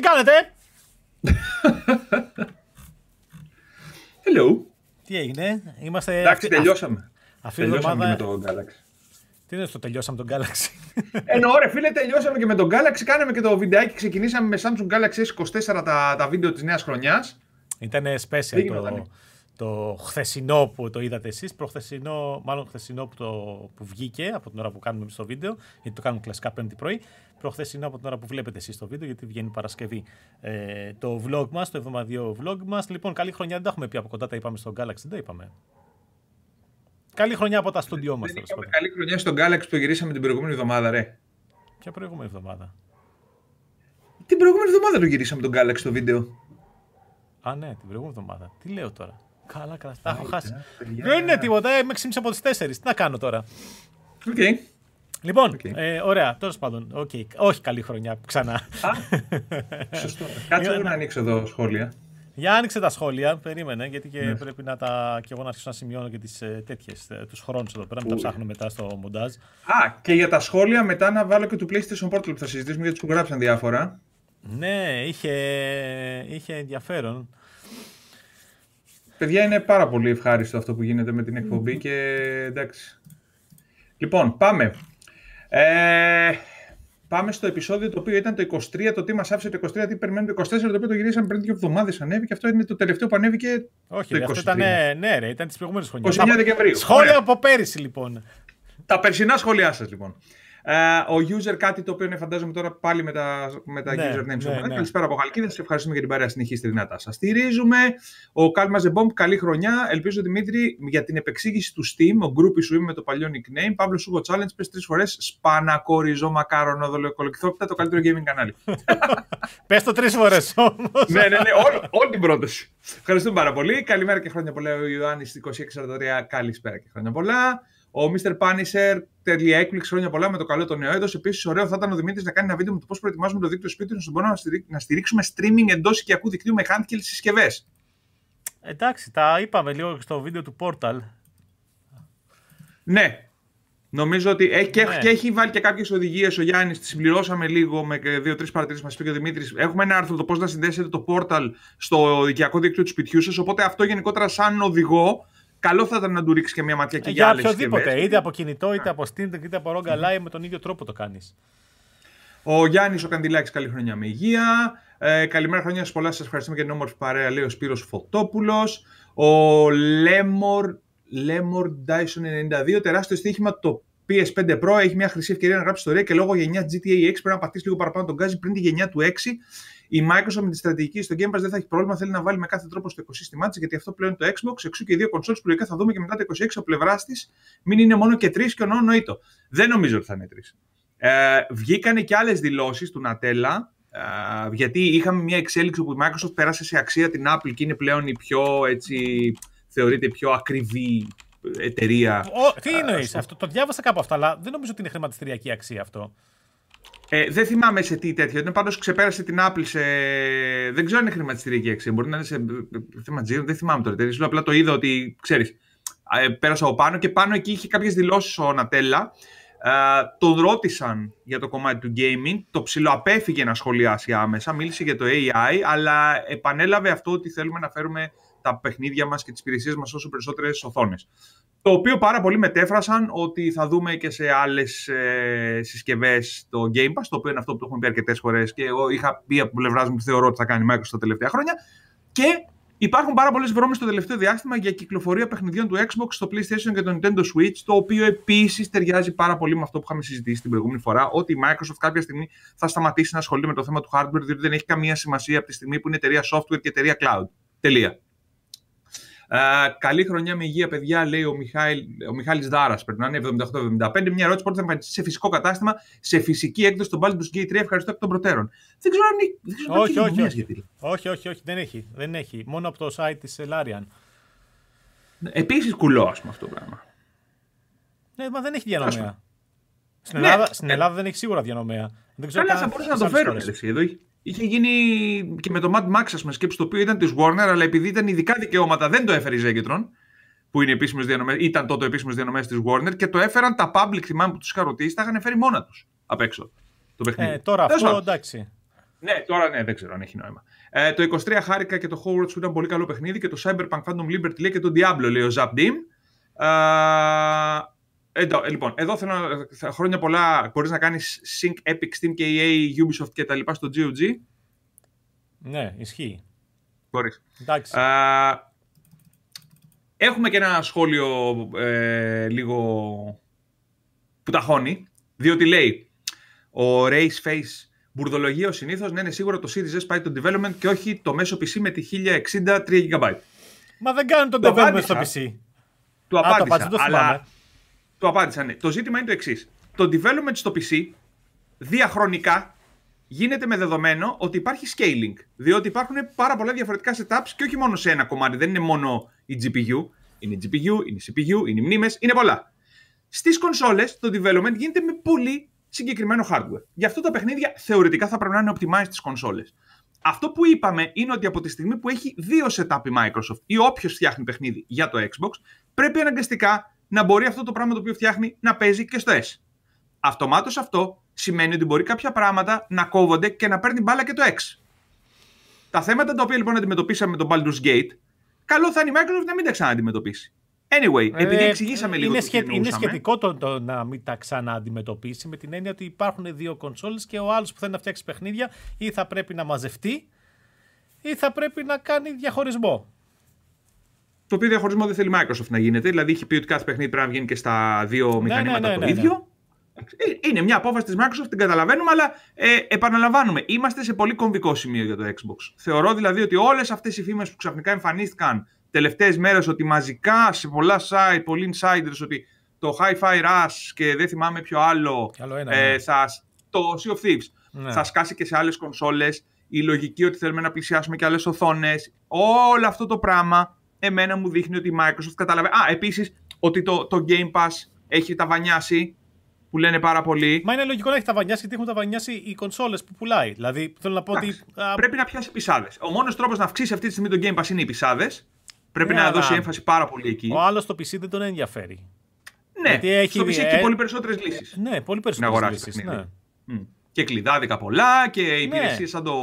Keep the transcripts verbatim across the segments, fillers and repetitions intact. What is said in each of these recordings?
Τι κάνετε? Hello. Τι έγινε? Είμαστε... Εντάξει, τελειώσαμε. Αυτή τελειώσαμε εβδομάδα... και με το Galaxy. Τι είναι το τελειώσαμε τον Galaxy? Εννοώ ρε φίλε, τελειώσαμε και με τον Galaxy. Κάναμε και το βιντεάκι, ξεκινήσαμε με Samsung Galaxy ες είκοσι τέσσερα τα, τα βίντεο της νέας χρονιάς. Ήτανε special το, το χθεσινό που το είδατε εσείς, προχθεσινό, μάλλον χθεσινό που, το, που βγήκε από την ώρα που κάνουμε εμείς το βίντεο, γιατί το κάνουμε κλασικά πέμπτη πρωί, προχθεσινό από την ώρα που βλέπετε εσείς το βίντεο, γιατί βγαίνει Παρασκευή ε, το vlog μας, το εβδομαδιαίο vlog μας. Λοιπόν, καλή χρονιά, δεν τα έχουμε πει από κοντά, τα είπαμε στον Galaxy, δεν τα είπαμε. Καλή χρονιά από τα στούντιό μας. Δεν είπαμε καλή χρονιά στον Galaxy που γυρίσαμε την προηγούμενη εβδομάδα, ρε. Ποια προηγούμενη εβδομάδα? Την προηγούμενη εβδομάδα το γυρίσαμε τον Galaxy το βίντεο. Α, ναι, την προηγούμενη εβδομάδα. Τι λέω τώρα? Καλά, καλά, τα έχω χάσει. Δεν είναι τίποτα, είμαι έξι και μισή από τις τέσσερις. Τι να κάνω τώρα? Okay. Λοιπόν, okay. Ε, ωραία, τέλος πάντων. Okay. Όχι καλή χρονιά, ξανά. Σωστό. Κάτσε να ανοίξω εδώ σχόλια. Για άνοιξε τα σχόλια, περίμενε, γιατί και ναι. Πρέπει να τα. Και εγώ να αρχίσω να σημειώνω και τις τέτοιες, τους χρόνους εδώ πέρα, να τα ψάχνω μετά στο μοντάζ. Α, και για τα σχόλια μετά να βάλω και του PlayStation Portal που θα συζητήσουμε, γιατί τους γράψαν διάφορα. Ναι, είχε, είχε ενδιαφέρον. Παιδιά, είναι πάρα πολύ ευχάριστο αυτό που γίνεται με την εκπομπή και εντάξει. Λοιπόν, πάμε. Ε, πάμε στο επεισόδιο το οποίο ήταν το εικοσιτρία, το τι μας άφησε το εικοσιτρία, τι περιμένουμε το εικοσιτέσσερα, το οποίο το γυρίσαμε πριν δύο εβδομάδες, ανέβη και αυτό είναι το τελευταίο που ανέβηκε. Όχι, το εικοσιτρία. Αυτό ήταν, ναι, ρε, ήταν τις προηγούμενες χρονιές. εικοστή ενάτη Δεκεμβρίου. Σχόλια από πέρυσι, λοιπόν. Τα περσινά σχόλιά σας, λοιπόν. Uh, ο user κάτι το οποίο είναι φαντάζομαι τώρα πάλι με τα, με τα ναι, usernames. Ναι, ναι. Καλησπέρα από Χαλκίδα. Σας ευχαριστούμε για την παρέα. Συνεχίστε δυνατά. Σας στηρίζουμε. Ο Calma The Bomb, καλή χρονιά. Ελπίζω, Δημήτρη, για την επεξήγηση του Steam. Ο γκρούπι σου είμαι με το παλιό nickname. Παύλο Σούγο Challenge, πες τρεις φορές. Σπανακόριζο, μακάρονο, δολοκολοκυθόπιτα, το καλύτερο gaming κανάλι. Πες το τρεις φορές όμως. Ναι, ναι, ναι. Όλη την πρόταση. Ευχαριστούμε πάρα πολύ. Καλημέρα και χρόνια πολλά. Ο Ιωάννης είκοσι έξι σαράντα τρία, καλησπέρα και χρόνια πολλά. Ο Μίστερ Πάνισερ, τελεία έκπληξη, χρόνια πολλά με το καλό το νέο έτος. Επίσης, ωραίο θα ήταν ο Δημήτρης να κάνει ένα βίντεο με το πώς προετοιμάζουμε το δίκτυο σπίτι ώστε μπορούμε να στηρίξουμε streaming εντός οικιακού δικτύου με handheld συσκευές. Εντάξει, τα είπαμε λίγο στο βίντεο του Portal. Ναι. Νομίζω ότι έχει, και, ναι. Και έχει βάλει και κάποιες οδηγίες ο Γιάννης. Τις συμπληρώσαμε λίγο με δύο-τρεις παρατηρήσεις που μας είπε ο Δημήτρης. Έχουμε ένα άρθρο το πώς να συνδέσετε το Portal στο οικιακό δίκτυο του σπιτιού σας. Οπότε αυτό γενικότερα, σαν οδηγό. Καλό θα ήταν να του ρίξει και μια ματιά και ε, για, για άλλες οποιοδήποτε, συσκευές. Είτε από κινητό, είτε από Steam Deck, είτε από Rogue Ally, mm-hmm. με τον ίδιο τρόπο το κάνεις. Ο Γιάννης ο Καντιλάκης, καλή χρονιά με υγεία. Ε, καλημέρα χρονιά σας πολλά, σας ευχαριστούμε για την όμορφη παρέα, λέει ο Σπύρος Φωτόπουλος. Ο Lemor, Lemor Dyson ενενήντα δύο, τεράστιο στοίχημα το πι ες φάιβ Pro, έχει μια χρυσή ευκαιρία να γράψει ιστορία και λόγω γενιά τζι τι έι έξι πρέπει να πατήσει λίγο παραπάνω τον γκάζι πριν τη γενιά του έξι. Η Microsoft με τη στρατηγική στο Game Pass δεν θα έχει πρόβλημα, θέλει να βάλει με κάθε τρόπο στο οικοσύστημά της, γιατί αυτό πλέον το Xbox, εξού και οι δύο κονσόλες που λογικά θα δούμε και μετά το είκοσι έξι από πλευράς της, μην είναι μόνο και τρεις και ονονοήτο. Δεν νομίζω ότι θα είναι τρεις. Ε, βγήκανε και άλλες δηλώσεις του Nadella, ε, γιατί είχαμε μια εξέλιξη που η Microsoft πέρασε σε αξία την Apple και είναι πλέον η πιο, έτσι, θεωρείται η πιο ακριβή εταιρεία. Ο, τι εννοείς, αυτό, το διάβασα κάπου αυτά, αλλά δεν νομίζω ότι είναι χρηματιστηριακή αξία αυτό. Ε, δεν θυμάμαι σε τι τέτοιο. Είναι πάντως ξεπέρασε την Apple σε. Δεν ξέρω αν είναι χρηματιστηριακή αξία. Μπορεί να είναι σε. Δεν θυμάμαι τώρα. Τελείως. Απλά το είδα ότι ξέρεις. Πέρασα από πάνω και πάνω εκεί είχε κάποιες δηλώσεις ο Νατέλα. Ε, τον ρώτησαν για το κομμάτι του gaming. Το ψιλοαπέφυγε να σχολιάσει άμεσα. Μίλησε για το έι άι. Αλλά επανέλαβε αυτό ότι θέλουμε να φέρουμε τα παιχνίδια μας και τις υπηρεσίες μας όσο περισσότερες οθόνες. Το οποίο πάρα πολύ μετέφρασαν ότι θα δούμε και σε άλλες ε, συσκευές το Game Pass, το οποίο είναι αυτό που το έχουμε πει αρκετές φορές και εγώ είχα πει από πλευράς μου που θεωρώ ότι θα κάνει Microsoft τα τελευταία χρόνια. Και υπάρχουν πάρα πολλές βρώμες το τελευταίο διάστημα για κυκλοφορία παιχνιδιών του Xbox, το PlayStation και το Nintendo Switch, το οποίο επίσης ταιριάζει πάρα πολύ με αυτό που είχαμε συζητήσει την προηγούμενη φορά, ότι η Microsoft κάποια στιγμή θα σταματήσει να ασχολείται με το θέμα του hardware, διότι δεν έχει καμία σημασία από τη στιγμή που είναι εταιρεία software και εταιρεία cloud. Τελεία. Uh, καλή χρονιά με υγεία, παιδιά, λέει ο, Μιχάη, ο Μιχάλης Δάρας. Πρέπει να είναι εβδομήντα οκτώ εβδομήντα πέντε. Μια ερώτηση: πότε θα εμφανιστεί σε φυσικό κατάστημα, σε φυσική έκδοση των Baldur's Gate τρία? Ευχαριστώ εκ των προτέρων. Δεν ξέρω αν έχει. Όχι, όχι, γιατί. όχι, όχι, όχι, δεν έχει. Δεν έχει. Μόνο από το site της Larian. Επίσης, κουλό, α πούμε αυτό το πράγμα. Ναι, μα δεν έχει διανομέα. Στην, ναι, Ελλάδα, ναι. Στην Ελλάδα δεν έχει σίγουρα διανομέα. Δεν ξέρω. Καλά, θα μπορούσε να το φέρουν. Είχε γίνει και με το Mad Max, ας πούμε, σκέψη το οποίο ήταν της Warner, αλλά επειδή ήταν ειδικά δικαιώματα, δεν το έφερε η Zegatron, που είναι επίσημος διανομές, ήταν τότε επίσημος διανομές της Warner, και το έφεραν τα public, θυμάμαι που τους είχα ρωτήσει, τα είχαν φέρει μόνα τους απ' έξω το παιχνίδι. Ε, τώρα αυτό εντάξει. Ναι, τώρα ναι, δεν ξέρω αν έχει νόημα. Ε, το είκοσι τρία χάρηκα και το Hogwarts που ήταν πολύ καλό παιχνίδι και το Cyberpunk Phantom Liberty λέει και το Diablo, λέει ο Zabdim. Ε, λοιπόν, εδώ θέλω χρόνια πολλά. Μπορείς να κάνεις Sync, Epic, Steam, κέι έι, Ubisoft και τα λοιπά στο τζι ο τζι. Ναι, ισχύει. Μπορείς. Εντάξει. Ε, έχουμε και ένα σχόλιο ε, λίγο που ταχώνει, διότι λέει ο Race Face. Μπουρδολογία ο συνήθως, ναι, είναι σίγουρο το Series S πάει το development και όχι το μέσο πι σι με τη χίλια εξήντα τρία τζι μπι. Μα δεν κάνει το, το development απάντησα, στο πι σι. Του απάντησα, Α, το απάντησα, το αλλά του απάντησα, ναι. Το ζήτημα είναι το εξής. Το development στο πι σι διαχρονικά γίνεται με δεδομένο ότι υπάρχει scaling. Διότι υπάρχουν πάρα πολλά διαφορετικά setups και όχι μόνο σε ένα κομμάτι. Δεν είναι μόνο η τζι πι γιου. Είναι η τζι πι γιου, είναι η σι πι γιου, είναι οι μνήμες, είναι πολλά. Στις κονσόλες το development γίνεται με πολύ συγκεκριμένο hardware. Γι' αυτό τα παιχνίδια θεωρητικά θα πρέπει να είναι optimized στις κονσόλες. Αυτό που είπαμε είναι ότι από τη στιγμή που έχει δύο setup η Microsoft ή όποιος φτιάχνει παιχνίδι για το Xbox, πρέπει αναγκαστικά να μπορεί αυτό το πράγμα το οποίο φτιάχνει να παίζει και στο S. Αυτομάτως αυτό σημαίνει ότι μπορεί κάποια πράγματα να κόβονται και να παίρνει μπάλα και το X. Τα θέματα τα οποία λοιπόν αντιμετωπίσαμε με τον Baldur's Gate, καλό θα είναι η Microsoft να μην τα ξανααντιμετωπίσει. Anyway, ε, επειδή εξηγήσαμε λίγο είναι, σχε, είναι σχετικό το, το να μην τα ξανααντιμετωπίσει με την έννοια ότι υπάρχουν δύο κονσόλες και ο άλλος που θέλει να φτιάξει παιχνίδια ή θα πρέπει να μαζευτεί ή θα πρέπει να κάνει διαχωρισμό. Το οποίο διαχωρισμό δεν θέλει Microsoft να γίνεται. Δηλαδή είχε πει ότι κάθε παιχνίδι πρέπει να βγαίνει και στα δύο μηχανήματα ναι, ναι, ναι, το ίδιο. Ναι, ναι. Είναι μια απόφαση της Microsoft, την καταλαβαίνουμε, αλλά ε, επαναλαμβάνουμε. Είμαστε σε πολύ κομβικό σημείο για το Xbox. Θεωρώ δηλαδή ότι όλες αυτές οι φήμες που ξαφνικά εμφανίστηκαν τελευταίες μέρες ότι μαζικά σε πολλά site, πολλοί insiders, ότι το Hi-Fi Rush και δεν θυμάμαι ποιο άλλο, άλλο ένα, ε, ναι. θα, το Sea of Thieves, ναι. θα σκάσει και σε άλλες κονσόλες, η λογική ότι θέλουμε να πλησιάσουμε και άλλες οθόνες, όλο αυτό το πράγμα, εμένα μου δείχνει ότι η Microsoft κατάλαβε. Α, επίσης, ότι το, το Game Pass έχει ταβανιάσει, που λένε πάρα πολύ. Μα είναι λογικό να έχει ταβανιάσει, γιατί έχουν ταβανιάσει οι κονσόλες που πουλάει. Δηλαδή, θέλω να πω ότι, α... πρέπει να πιάσει πισάδες. Ο μόνος τρόπος να αυξήσει αυτή τη στιγμή το Game Pass είναι οι πισάδες. Πρέπει ναι, να δώσει έμφαση πάρα πολύ εκεί. Ο άλλος το πι σι δεν τον ενδιαφέρει. Ναι, γιατί έχει... στο πι σι έχει πολύ περισσότερες λύσεις. Ναι, πολύ περισσότερες λύσεις. Ναι. Και κλειδάδικα πολλά και υπηρεσίες ναι. σαν, το,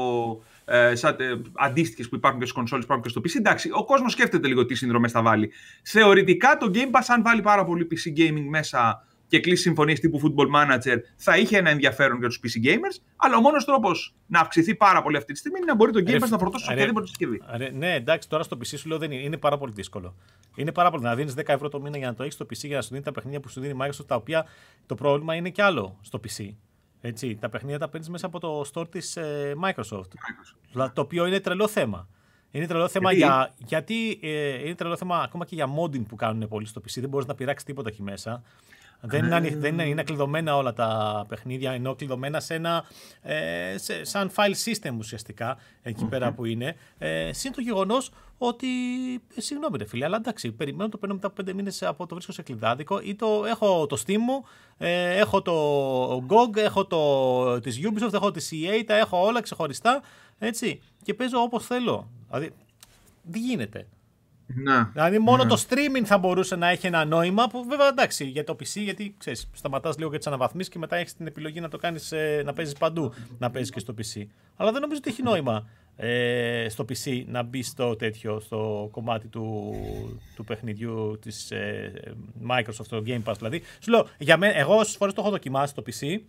ε, σαν ε, αντίστοιχες που υπάρχουν και στις κονσόλες, υπάρχουν και στο πι σι. Εντάξει, ο κόσμος σκέφτεται λίγο τι συνδρομές θα βάλει. Θεωρητικά το Game Pass, αν βάλει πάρα πολύ πι σι gaming μέσα και κλείσει συμφωνίες τύπου Football Manager, θα είχε ένα ενδιαφέρον για τους πι σι gamers, αλλά ο μόνος τρόπος να αυξηθεί πάρα πολύ αυτή τη στιγμή είναι να μπορεί το Game Pass να φορτώσει σε οποιαδήποτε συσκευή. Ναι, εντάξει, τώρα στο πι σι σου λέω δεν είναι, είναι πάρα πολύ δύσκολο. Είναι πάρα πολύ. Να δίνεις δέκα ευρώ το μήνα για να το έχεις το πι σι, για να σου δίνει τα παιχνίδια που σου δίνει η Microsoft, τα οποία το πρόβλημα είναι κι άλλο στο πι σι. Έτσι, τα παιχνίδια τα παίρνεις μέσα από το store της ε, Microsoft. Microsoft. Το οποίο είναι τρελό θέμα. Είναι τρελό θέμα, για, γιατί, ε, είναι τρελό θέμα ακόμα και για modding που κάνουν πολλοί στο πι σι. Δεν μπορείς να πειράξεις τίποτα εκεί μέσα. Δεν είναι, δεν είναι, είναι κλειδωμένα όλα τα παιχνίδια, ενώ κλειδωμένα σε ένα, ε, σε, σαν file system ουσιαστικά, εκεί πέρα που είναι. Ε, Συν το γεγονός ότι, συγγνώμη ρε φίλε, αλλά εντάξει, περιμένω το παίρνω μετά από πέντε μήνες από το βρίσκω σε κλειδάδικο ή το έχω το Steam μου, ε, έχω το τζι ο τζι, έχω το, της Ubisoft, έχω τη σι έι, τα έχω όλα ξεχωριστά, έτσι, και παίζω όπως θέλω. Δηλαδή, δεν γίνεται. Να, δηλαδή μόνο ναι. το streaming θα μπορούσε να έχει ένα νόημα που βέβαια εντάξει για το πι σι, γιατί ξέρεις σταματάς λίγο και τις αναβαθμίσεις και μετά έχεις την επιλογή να το κάνεις, να παίζεις παντού, να παίζεις και στο πι σι, αλλά δεν νομίζω ότι έχει νόημα ε, στο πι σι να μπει στο τέτοιο, στο κομμάτι του, του παιχνιδιού της ε, Microsoft, το Game Pass δηλαδή. Σου λέω, για μέ, εγώ στις φορές το έχω δοκιμάσει το πι σι,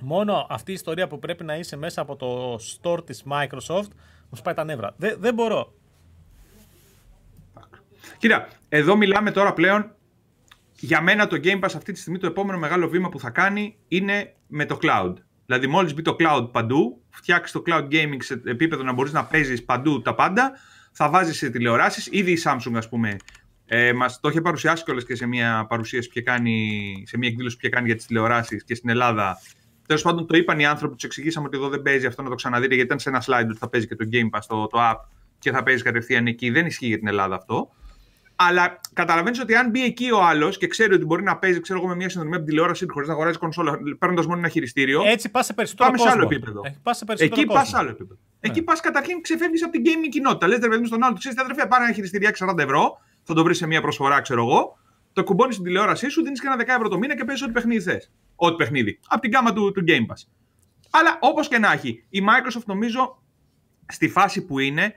μόνο αυτή η ιστορία που πρέπει να είσαι μέσα από το store της Microsoft μου σπάει τα νεύρα, Δε, δεν μπορώ. Κοίτα, εδώ μιλάμε τώρα πλέον, για μένα το Game Pass αυτή τη στιγμή το επόμενο μεγάλο βήμα που θα κάνει είναι με το cloud. Δηλαδή μόλις μπει το cloud παντού, φτιάξεις το cloud gaming σε επίπεδο να μπορείς να παίζεις παντού τα πάντα, θα βάζεις σε τηλεοράσεις, ήδη η Samsung ας πούμε, ε, μας το είχε παρουσιάσει κιόλας και σε μια παρουσίαση που είχε κάνει, σε μια εκδήλωση που είχε κάνει για τις τηλεοράσεις και στην Ελλάδα. Τέλος πάντων το είπαν οι άνθρωποι, τους εξηγήσαμε ότι εδώ δεν παίζει αυτό, να το ξαναδείτε, γιατί ήταν σε ένα slide ότι θα παίζει και το Game Pass, το, το app και θα παίζει κατευθείαν εκεί, δεν ισχύει για την Ελλάδα αυτό. Αλλά καταλαβαίνεις ότι αν μπει εκεί ο άλλος και ξέρει ότι μπορεί να παίζει, ξέρω εγώ, με μια συνδρομή από τηλεόραση χωρίς να αγοράζει κονσόλα, παίρνοντας μόνο ένα χειριστήριο. Έτσι πας σε περισσότερο πάμε κόσμο. Σε άλλο επίπεδο. Ε, πας σε περισσότερο εκεί πας σε άλλο επίπεδο. Ε. Εκεί πας καταρχήν ξεφεύγεις από την gaming κοινότητα. Λες ρε παιδί μου στον άλλο, ξέρεις τι αδερφέ, πάρε ένα χειριστήριο εξακόσια ευρώ, θα το βρεις σε μια προσφορά, ξέρω εγώ. Το κουμπώνεις στην τηλεόρασή σου, δίνεις και ένα δέκα ευρώ το μήνα και παίζεις ό,τι παιχνίδι θες. Ό,τι παιχνίδι. Από την γκάμα του, του Game Pass. Αλλά όπως και να έχει, η Microsoft νομίζω στη φάση που είναι,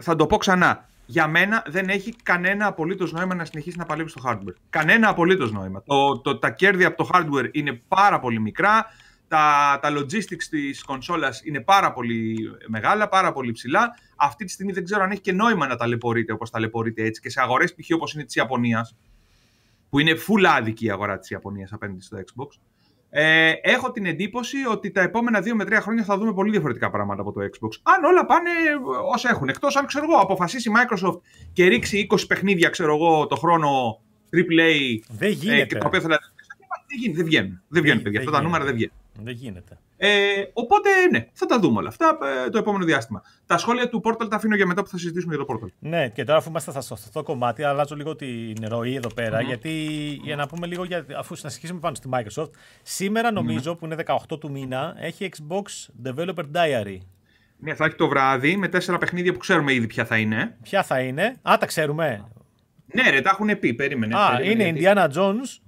θα το πω ξανά, για μένα δεν έχει κανένα απολύτως νόημα να συνεχίσει να παλεύει στο hardware. Κανένα απολύτως νόημα. Το, το, τα κέρδη από το hardware είναι πάρα πολύ μικρά, τα, τα logistics της κονσόλας είναι πάρα πολύ μεγάλα, πάρα πολύ ψηλά. Αυτή τη στιγμή δεν ξέρω αν έχει και νόημα να ταλαιπωρείται όπως ταλαιπωρείται έτσι και σε αγορές π.χ. όπως είναι της Ιαπωνίας, που είναι full άδικη η αγορά της Ιαπωνίας απέναντι στο Xbox. Ε, έχω την εντύπωση ότι τα επόμενα δύο με τρία χρόνια θα δούμε πολύ διαφορετικά πράγματα από το Xbox. Αν όλα πάνε ως έχουν. Εκτός αν, ξέρω εγώ, αποφασίσει η Microsoft και ρίξει είκοσι παιχνίδια, ξέρω εγώ, το χρόνο τριπλ έι. Δεν γίνεται. Ε, και τα οποία θα... δεν, γίνεται, δεν βγαίνουν. Δεν βγαίνουν, παιδιά. Αυτά τα νούμερα δεν βγαίνουν. Δεν γίνεται. Ε, οπότε, ναι, θα τα δούμε όλα αυτά ε, το επόμενο διάστημα. Τα σχόλια του Portal τα αφήνω για μετά που θα συζητήσουμε για το Portal. Ναι, και τώρα αφού είμαστε στο αυτό το κομμάτι, αλλάζω λίγο την ροή εδώ πέρα. Mm-hmm. Γιατί mm-hmm. για να πούμε λίγο, για, αφού συνεχίσουμε πάνω στη Microsoft, σήμερα νομίζω mm-hmm. που είναι δεκαοκτώ του μήνα, έχει Xbox Developer Diary. Ναι, θα έχει το βράδυ με τέσσερα παιχνίδια που ξέρουμε ήδη ποια θα είναι. Ποια θα είναι. Α, τα ξέρουμε. Ναι, ρε, τα έχουν πει. Περίμενε. Α, περίμενε, είναι γιατί... Indiana Jones.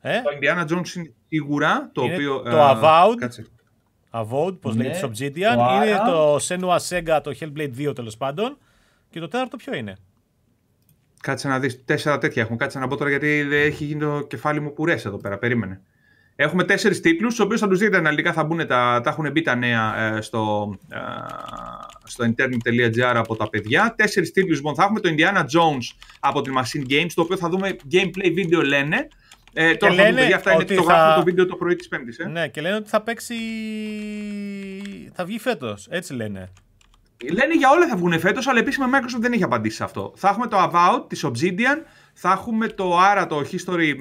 Ε? Το Indiana Jones είναι σίγουρα το είναι οποίο. Το uh, Avowed. Avowed, πώς ναι. λέγεται στο Obsidian. Wow. Είναι το Senua's Saga, το Hellblade δύο τέλος πάντων. Και το τέταρτο ποιο είναι. Κάτσε να δεις. Τέσσερα τέτοια έχουν. Κάτσε να μπω τώρα γιατί έχει γίνει το κεφάλι μου πουρές εδώ πέρα. Περίμενε. Έχουμε τέσσερις τίτλους, τους οποίους θα τους δείτε αναλυτικά. Θα μπουν τα, τα έχουν μπει τα νέα ε, στο, ε, στο internet.gr από τα παιδιά. Τέσσερις τίτλους λοιπόν θα έχουμε. Το Indiana Jones από τη Machine Games, το οποίο θα δούμε gameplay video λένε. Ε, τώρα θα δούμε, αυτά είναι το γράφουμε θα... το βίντεο το πρωί της Πέμπτης. Ε? Ναι, και λένε ότι θα παίξει. Θα βγει φέτος. Έτσι λένε. Λένε για όλα θα βγουν φέτος, αλλά επίσημα η Microsoft δεν έχει απαντήσει σε αυτό. Θα έχουμε το Avowed της Obsidian, θα έχουμε το Άρα το History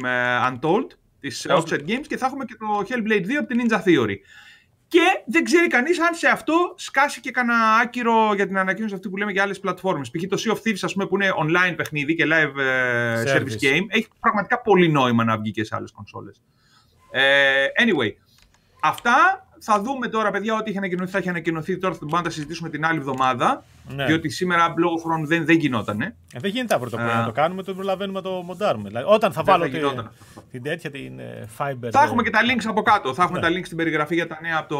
Untold της Offset Games και θα έχουμε και το Hellblade δύο από την Ninja Theory. Και δεν ξέρει κανείς αν σε αυτό σκάσει και κανένα άκυρο για την ανακοίνωση αυτή που λέμε για άλλες πλατφόρμες. Π.χ. το Sea of Thieves, ας πούμε, που είναι online παιχνίδι και live service, service game, έχει πραγματικά πολύ νόημα να βγει και σε άλλες κονσόλες. Anyway, αυτά θα δούμε τώρα, παιδιά, ό,τι έχει ανακοινωθεί θα έχει ανακοινωθεί. Τώρα θα μπορούμε να τα συζητήσουμε την άλλη εβδομάδα, ναι. διότι σήμερα λόγω χρόνου δεν, δεν γινόταν. Ε. Ε, δεν γίνεται αυτό να το κάνουμε, το προλαβαίνουμε να το μοντάρουμε. Δηλαδή, όταν θα βάλω τη, την τέτοια, την Fiber. Θα έχουμε και τα links από κάτω. Θα έχουμε ναι. τα links στην περιγραφή για τα νέα από το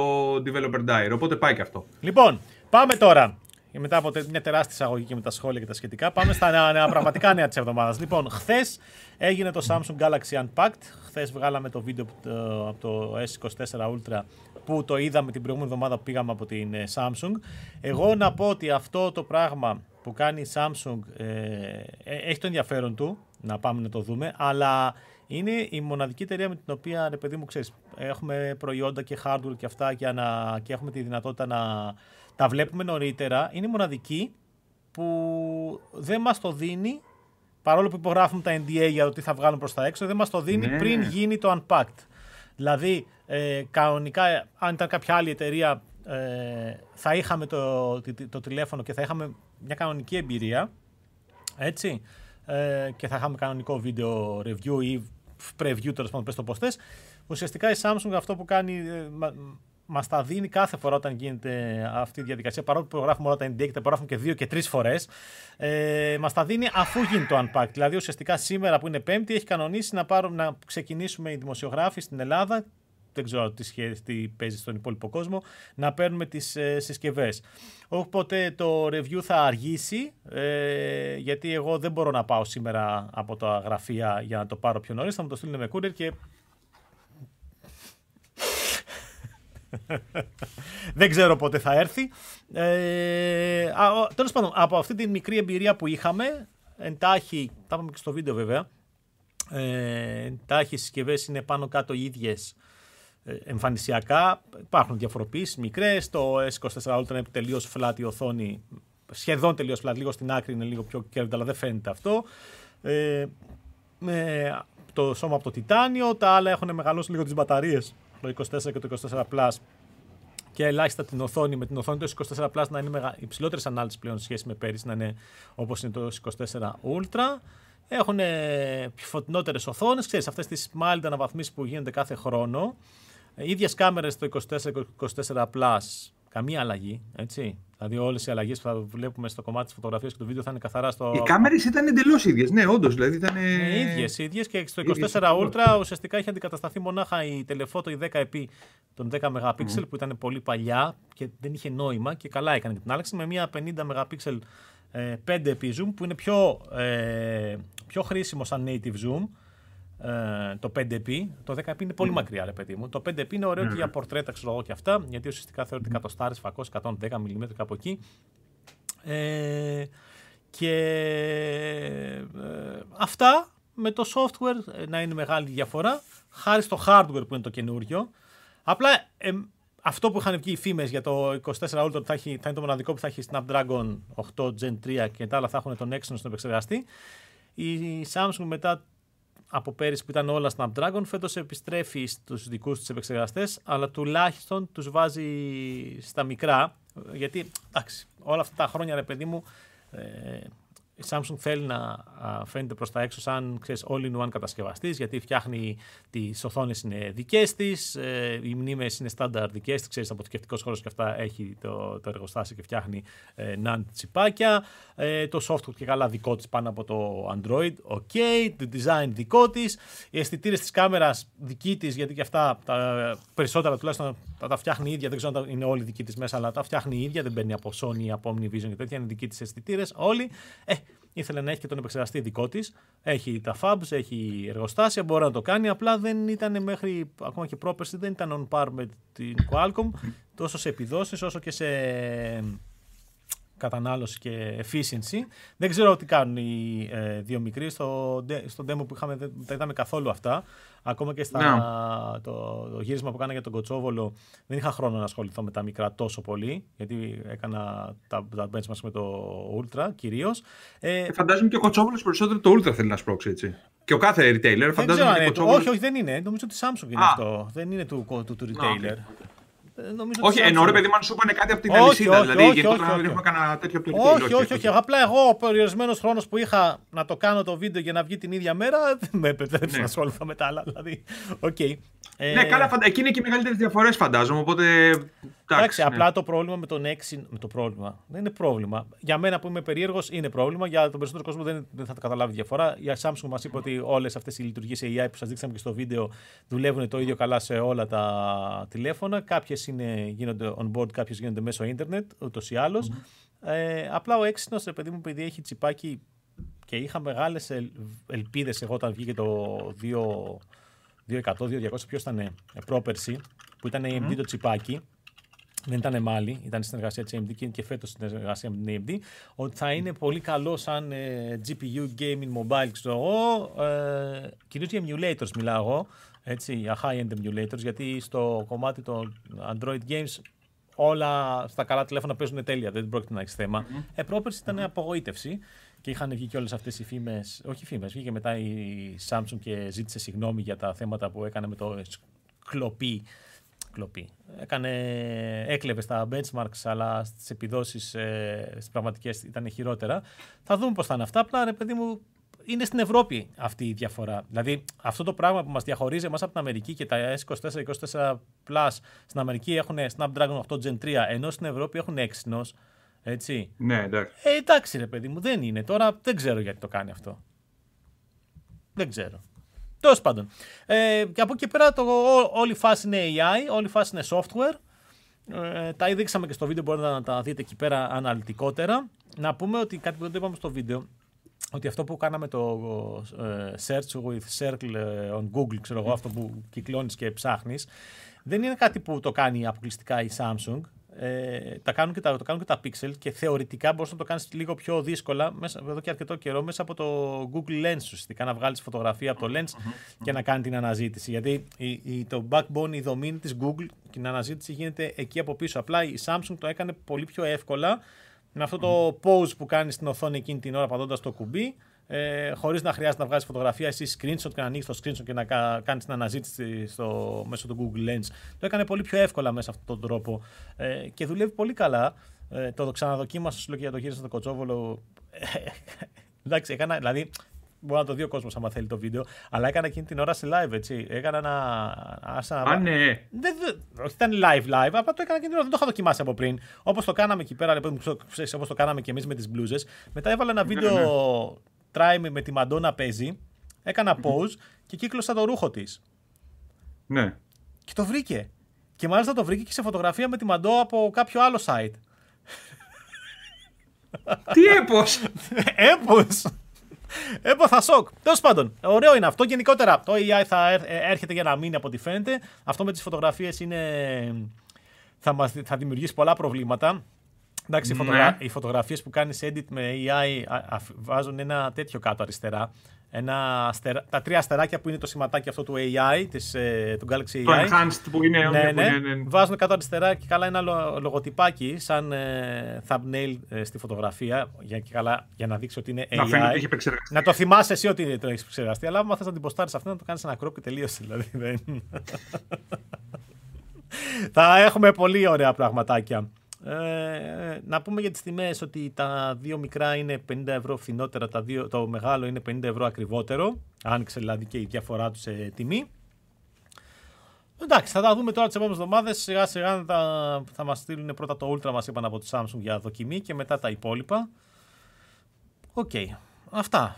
Developer Diary. Οπότε πάει και αυτό. Λοιπόν, πάμε τώρα. Και μετά από μια τεράστια εισαγωγή και με τα σχόλια και τα σχετικά, πάμε στα νέα, πραγματικά νέα της εβδομάδας. Λοιπόν, χθες έγινε το Samsung Galaxy Unpacked. Χθες βγάλαμε το βίντεο από το ες είκοσι τέσσερα Ultra που το είδαμε την προηγούμενη εβδομάδα που πήγαμε από την Samsung. Εγώ να πω ότι αυτό το πράγμα που κάνει η Samsung ε, έχει το ενδιαφέρον του, να πάμε να το δούμε, αλλά είναι η μοναδική εταιρεία με την οποία, ρε παιδί μου, ξέρεις, έχουμε προϊόντα και hardware και αυτά και, ανα, και έχουμε τη δυνατότητα να... τα βλέπουμε νωρίτερα, είναι η μοναδική που δεν μας το δίνει, παρόλο που υπογράφουμε τα εν ντι έι για το τι θα βγάλουν προς τα έξω, δεν μας το δίνει ναι. πριν γίνει το Unpacked. Δηλαδή, ε, κανονικά, αν ήταν κάποια άλλη εταιρεία, ε, θα είχαμε το, το, το, το τηλέφωνο και θα είχαμε μια κανονική εμπειρία, έτσι, ε, και θα είχαμε κανονικό βίντεο review ή preview, τέλος πάντων, πες το πώς θες. Ουσιαστικά η Samsung αυτό που κάνει... Ε, μας τα δίνει κάθε φορά όταν γίνεται αυτή η διαδικασία. Παρόλο που προγράφουμε όλα τα εν ντι έι και τα προγράφουμε και δύο και τρεις φορές, ε, μας τα δίνει αφού γίνει το Unpacked. Δηλαδή, ουσιαστικά σήμερα που είναι Πέμπτη, έχει κανονίσει να, πάρω, να ξεκινήσουμε οι δημοσιογράφοι στην Ελλάδα. Δεν ξέρω τι, σχέση, τι παίζει στον υπόλοιπο κόσμο, να παίρνουμε τις ε, συσκευές. Οπότε το review θα αργήσει, ε, γιατί εγώ δεν μπορώ να πάω σήμερα από τα γραφεία για να το πάρω πιο νωρίς. Θα μου το στείλουν με courier και. Δεν ξέρω πότε θα έρθει. Ε, Τέλος πάντων, από αυτή τη μικρή εμπειρία που είχαμε, εντάχει, τα είπαμε και στο βίντεο βέβαια, ε, εντάχει οι συσκευές είναι πάνω κάτω οι ίδιες ε, εμφανισιακά. Υπάρχουν διαφοροποιήσεις μικρές. Το ες είκοσι τέσσερα Ultra είναι τελείως flat η οθόνη, σχεδόν τελείως flat. Λίγο στην άκρη είναι λίγο πιο curved, αλλά δεν φαίνεται αυτό. Ε, ε, το σώμα από το τιτάνιο, τα άλλα έχουν μεγαλώσει λίγο τις μπαταρίες. Το είκοσι τέσσερα και το είκοσι τέσσερα Plus και ελάχιστα την οθόνη. Με την οθόνη το είκοσι τέσσερα Plus να είναι μεγα... υψηλότερες ανάλυσης πλέον σε σχέση με πέρυσι, να είναι όπως είναι το είκοσι τέσσερα Ultra. Έχουν φωτεινότερες οθόνες, ξέρεις, αυτές τις μάλιντα αναβαθμίσεις που γίνονται κάθε χρόνο. Ίδιες κάμερες το είκοσι τέσσερα και το είκοσι τέσσερα Plus, καμία αλλαγή, έτσι. Δηλαδή, όλες οι αλλαγές που θα βλέπουμε στο κομμάτι της φωτογραφίας και του βίντεο θα είναι καθαρά στο. Οι κάμερες ήταν εντελώς ίδιες. Ναι, όντως. Δηλαδή ήτανε... Ναι, ίδιες, ίδιες και στο είκοσι τέσσερα Ultra ουσιαστικά είχε αντικατασταθεί μονάχα η τηλεφώτο η δέκα επί των δέκα μεγαπίξελ mm. που ήταν πολύ παλιά και δεν είχε νόημα και καλά έκανε και την άλλαξη με μια πενήντα μεγαπίξελ πέντε επί zoom που είναι πιο, ε, πιο χρήσιμο σαν native zoom. Ε, το πέντε επί, το δέκα επί είναι πολύ mm. μακριά, ρε παιδί μου. Το πέντε επί είναι ωραίο mm. και για πορτρέτα, ξέρω εγώ και αυτά, γιατί ουσιαστικά θεωρείται εκατό στάρες, φακός, εκατόν δέκα μιλιμέτρα κάπου εκεί. Ε, και ε, αυτά με το software να είναι μεγάλη διαφορά, χάρη στο hardware που είναι το καινούριο. Απλά ε, αυτό που είχαν βγει οι φήμες για το είκοσι τέσσερα Ultra που θα, έχει, θα είναι το μοναδικό που θα έχει Snapdragon οκτώ Gen τρία και τα άλλα θα έχουν τον Exynos στον επεξεργαστή. Η Samsung μετά από πέρυσι που ήταν όλα Snapdragon, φέτος επιστρέφει στους δικούς τους επεξεργαστές, αλλά τουλάχιστον τους βάζει στα μικρά, γιατί εντάξει, όλα αυτά τα χρόνια, ρε παιδί μου, ε, η Samsung θέλει να φαίνεται προς τα έξω σαν, ξέρεις, all-in-one κατασκευαστής, γιατί φτιάχνει, τις οθόνες είναι δικές της, ε, οι μνήμες είναι στάνταρ δικές της, ξέρεις, αποθηκευτικός χώρος και αυτά έχει το, το εργοστάσιο και φτιάχνει ε, ναν τσιπάκια, ε, το software και καλά δικό της πάνω από το Android, ok, το design δικό της, οι αισθητήρες της κάμερας δική της, γιατί και αυτά τα περισσότερα τουλάχιστον τα, τα φτιάχνει η ίδια, δεν ξέρω αν είναι όλοι δική της μέσα, αλλά τα φτιάχνει η ίδια, δεν παίρνει από Sony, από Omnivision και τέτοια, είναι δική της αισθητήρες, όλοι. Ε, Ήθελε να έχει και τον επεξεργαστή δικό της. Έχει τα fabs, έχει εργοστάσια, μπορεί να το κάνει. Απλά δεν ήταν μέχρι, ακόμα και πρόπερση, δεν ήταν on par με την Qualcomm τόσο σε επιδόσεις όσο και σε κατανάλωση και efficiency. Δεν ξέρω τι κάνουν οι ε, δύο μικροί. Στο, στο demo που είχαμε δεν τα είδαμε καθόλου αυτά. Ακόμα και στα, no. το, το γύρισμα που κάνα για τον Κοτσόβολο δεν είχα χρόνο να ασχοληθώ με τα μικρά τόσο πολύ, γιατί έκανα τα, τα benchmarks με το Ultra κυρίως. Ε, φαντάζομαι και ο Κοτσόβολος περισσότερο το Ultra θέλει να σπρώξει, έτσι. Και ο κάθε retailer φαντάζομαι ότι ο Κοτσόβολος... Όχι, όχι, δεν είναι. Νομίζω ότι Samsung είναι ah. αυτό. Δεν είναι του, του, του, του retailer. No. Όχι, εννοώ ρε παιδί μου, αν σου είπανε κάτι από την αλυσίδα. Δηλαδή, γιατί τώρα δεν έχουμε κανένα τέτοιο από το YouTube. Όχι, όχι, όχι. Απλά εγώ ο περιορισμένο χρόνο που είχα να το κάνω το βίντεο για να βγει την ίδια μέρα, δεν με επέτρεψε να ασχοληθώ με τα άλλα. Δηλαδή, οκ. Ναι, καλά, εκεί είναι και οι μεγαλύτερε διαφορέ, φαντάζομαι. Οπότε. Εντάξει, απλά το πρόβλημα με τον Exynos. Με το πρόβλημα. Δεν είναι πρόβλημα. Για μένα που είμαι περίεργο είναι πρόβλημα. Για τον περισσότερο κόσμο δεν θα το καταλάβει διαφορά. Η Samsung μα είπε ότι όλε αυτέ οι λειτουργίε έι άι που σα δείξαμε και στο βίντεο δουλεύουν το ίδιο καλά σε όλα τα τηλέφωνα. Κάποιε είναι, γίνονται on board, κάποιες γίνονται μέσω ίντερνετ, ούτως ή άλλως. Mm-hmm. Ε, απλά ο Exynos, ρε παιδί μου, επειδή έχει τσιπάκι και είχα μεγάλες ελπίδες εγώ όταν βγήκε το δύο εκατό, δύο διακόσια, ποιος ήταν πρόπερση, που ήταν έι εμ ντι mm-hmm. το τσιπάκι, δεν ήταν μάλι, ήταν συνεργασία της έι εμ ντι και, και φέτος συνεργασία με την έι εμ ντι, ότι θα είναι πολύ καλό σαν ε, τζι πι γιου, gaming, mobile, ξέρω εγώ, ε, κυρίως για emulators μιλάω εγώ, έτσι, για high-end emulators, γιατί στο κομμάτι των Android games όλα στα καλά τηλέφωνα παίζουν τέλεια, δεν πρόκειται να έχει θέμα. Mm-hmm. Ε, πρόπερση ήταν mm-hmm. απογοήτευση και είχαν βγει και όλες αυτές οι φήμες, όχι φήμες, βγήκε μετά η Samsung και ζήτησε συγγνώμη για τα θέματα που έκανε με το κλοπή. κλοπή. Έκανε, έκλεβε στα benchmarks, αλλά στις επιδόσεις ε, στις πραγματικές ήταν χειρότερα. Θα δούμε πώς θα είναι αυτά, απλά ρε παιδί μου, είναι στην Ευρώπη αυτή η διαφορά. Δηλαδή, αυτό το πράγμα που μας διαχωρίζει εμάς από την Αμερική και τα ες είκοσι τέσσερα, είκοσι τέσσερα Plus στην Αμερική έχουν Snapdragon οκτώ Gen τρία, ενώ στην Ευρώπη έχουν Exynos. Έτσι. Ναι, εντάξει. Ε, εντάξει, ρε παιδί μου, δεν είναι. Τώρα δεν ξέρω γιατί το κάνει αυτό. Δεν ξέρω. Τέλος πάντων. Ε, και από εκεί πέρα, το, ό, όλη η φάση είναι έι άι, όλη η φάση είναι software. Ε, τα δείξαμε και στο βίντεο, μπορείτε να τα δείτε εκεί πέρα αναλυτικότερα. Να πούμε ότι κάτι που δεν το είπαμε στο βίντεο. Ότι αυτό που κάναμε το search with circle on Google, ξέρω εγώ, αυτό που κυκλώνεις και ψάχνεις, δεν είναι κάτι που το κάνει αποκλειστικά η Samsung. Ε, τα κάνουν και τα, το κάνουν και τα Pixel και θεωρητικά μπορείς να το κάνεις λίγο πιο δύσκολα μέσα, εδώ και αρκετό καιρό μέσα από το Google Lens ουσιαστικά, να βγάλεις φωτογραφία από το Lens mm-hmm. και να κάνει την αναζήτηση, γιατί η, η, το backbone, η δομή της Google και η αναζήτηση γίνεται εκεί από πίσω. Απλά η Samsung το έκανε πολύ πιο εύκολα με αυτό το pause που κάνεις στην οθόνη εκείνη την ώρα πατώντας το κουμπί, ε, χωρίς να χρειάζεται να βγάζεις φωτογραφία εσύ screenshot και να ανοίξεις το screenshot και να κάνεις την αναζήτηση στο, μέσω του Google Lens. Το έκανε πολύ πιο εύκολα μέσα αυτόν τον τρόπο ε, και δουλεύει πολύ καλά. Ε, το ξαναδοκίμασα, σου λέω, και για το γύρισα στο Κοτσόβολο. Ε, εντάξει, έκανα, δηλαδή μπορεί να το δει ο κόσμος άμα θέλει το βίντεο, αλλά έκανα εκείνη την ώρα σε live, έτσι. Έκανα ένα... Α, α, ναι. Δεν, όχι, ήταν live-live, απλά το έκανα εκείνη την ώρα, δεν το είχα δοκιμάσει από πριν. Όπως το κάναμε εκεί πέρα, λοιπόν, ξέρεις, όπως το κάναμε και εμείς με τις μπλούζες. Μετά έβαλα ένα βίντεο ναι, ναι. Try με τη Μαντόνα παίζει, έκανα pause και κύκλωσα το ρούχο της. Ναι. Και το βρήκε. Και μάλιστα το βρήκε και σε φωτογραφία με τη Μαντό από κάποιο άλλο site. Τι έπος! Έπος! Έπαθα σοκ. Τέλος πάντων, ωραίο είναι αυτό. Γενικότερα, το έι άι θα έρχεται για να μείνει από ό,τι φαίνεται. Αυτό με τις φωτογραφίες είναι... θα, μας... θα δημιουργήσει πολλά προβλήματα. Εντάξει, ναι. οι, φωτογρα... οι φωτογραφίες που κάνεις edit με έι άι βάζουν ένα τέτοιο κάτω αριστερά. Ένα αστερά... Τα τρία αστεράκια που είναι το σηματάκι αυτό του έι άι, της, του Galaxy έι άι. Το enhanced που είναι. Ναι, ναι. Που είναι... Βάζουν κάτω αριστερά και καλά ένα λογοτυπάκι σαν ε, thumbnail ε, στη φωτογραφία για, και καλά, για να δείξει ότι είναι έι άι. Να, να το θυμάσαι εσύ ότι είναι, το έχεις επεξεργαστεί. Αλλά άμα θες να την ποστάρεις αυτό, να το κάνεις ένα crop και τελείωσε. Δηλαδή. Θα έχουμε πολύ ωραία πραγματάκια. Ε, να πούμε για τις τιμές ότι τα δύο μικρά είναι πενήντα ευρώ φθηνότερα, τα δύο, το μεγάλο είναι πενήντα ευρώ ακριβότερο. Άνοιξε δηλαδή και η διαφορά του σε τιμή. Εντάξει, θα τα δούμε τώρα τις επόμενες εβδομάδες. Σιγά σιγά θα, θα μας στείλουν πρώτα το Ultra, μας είπαν από τη Samsung για δοκιμή, και μετά τα υπόλοιπα. Οκ, okay. Αυτά.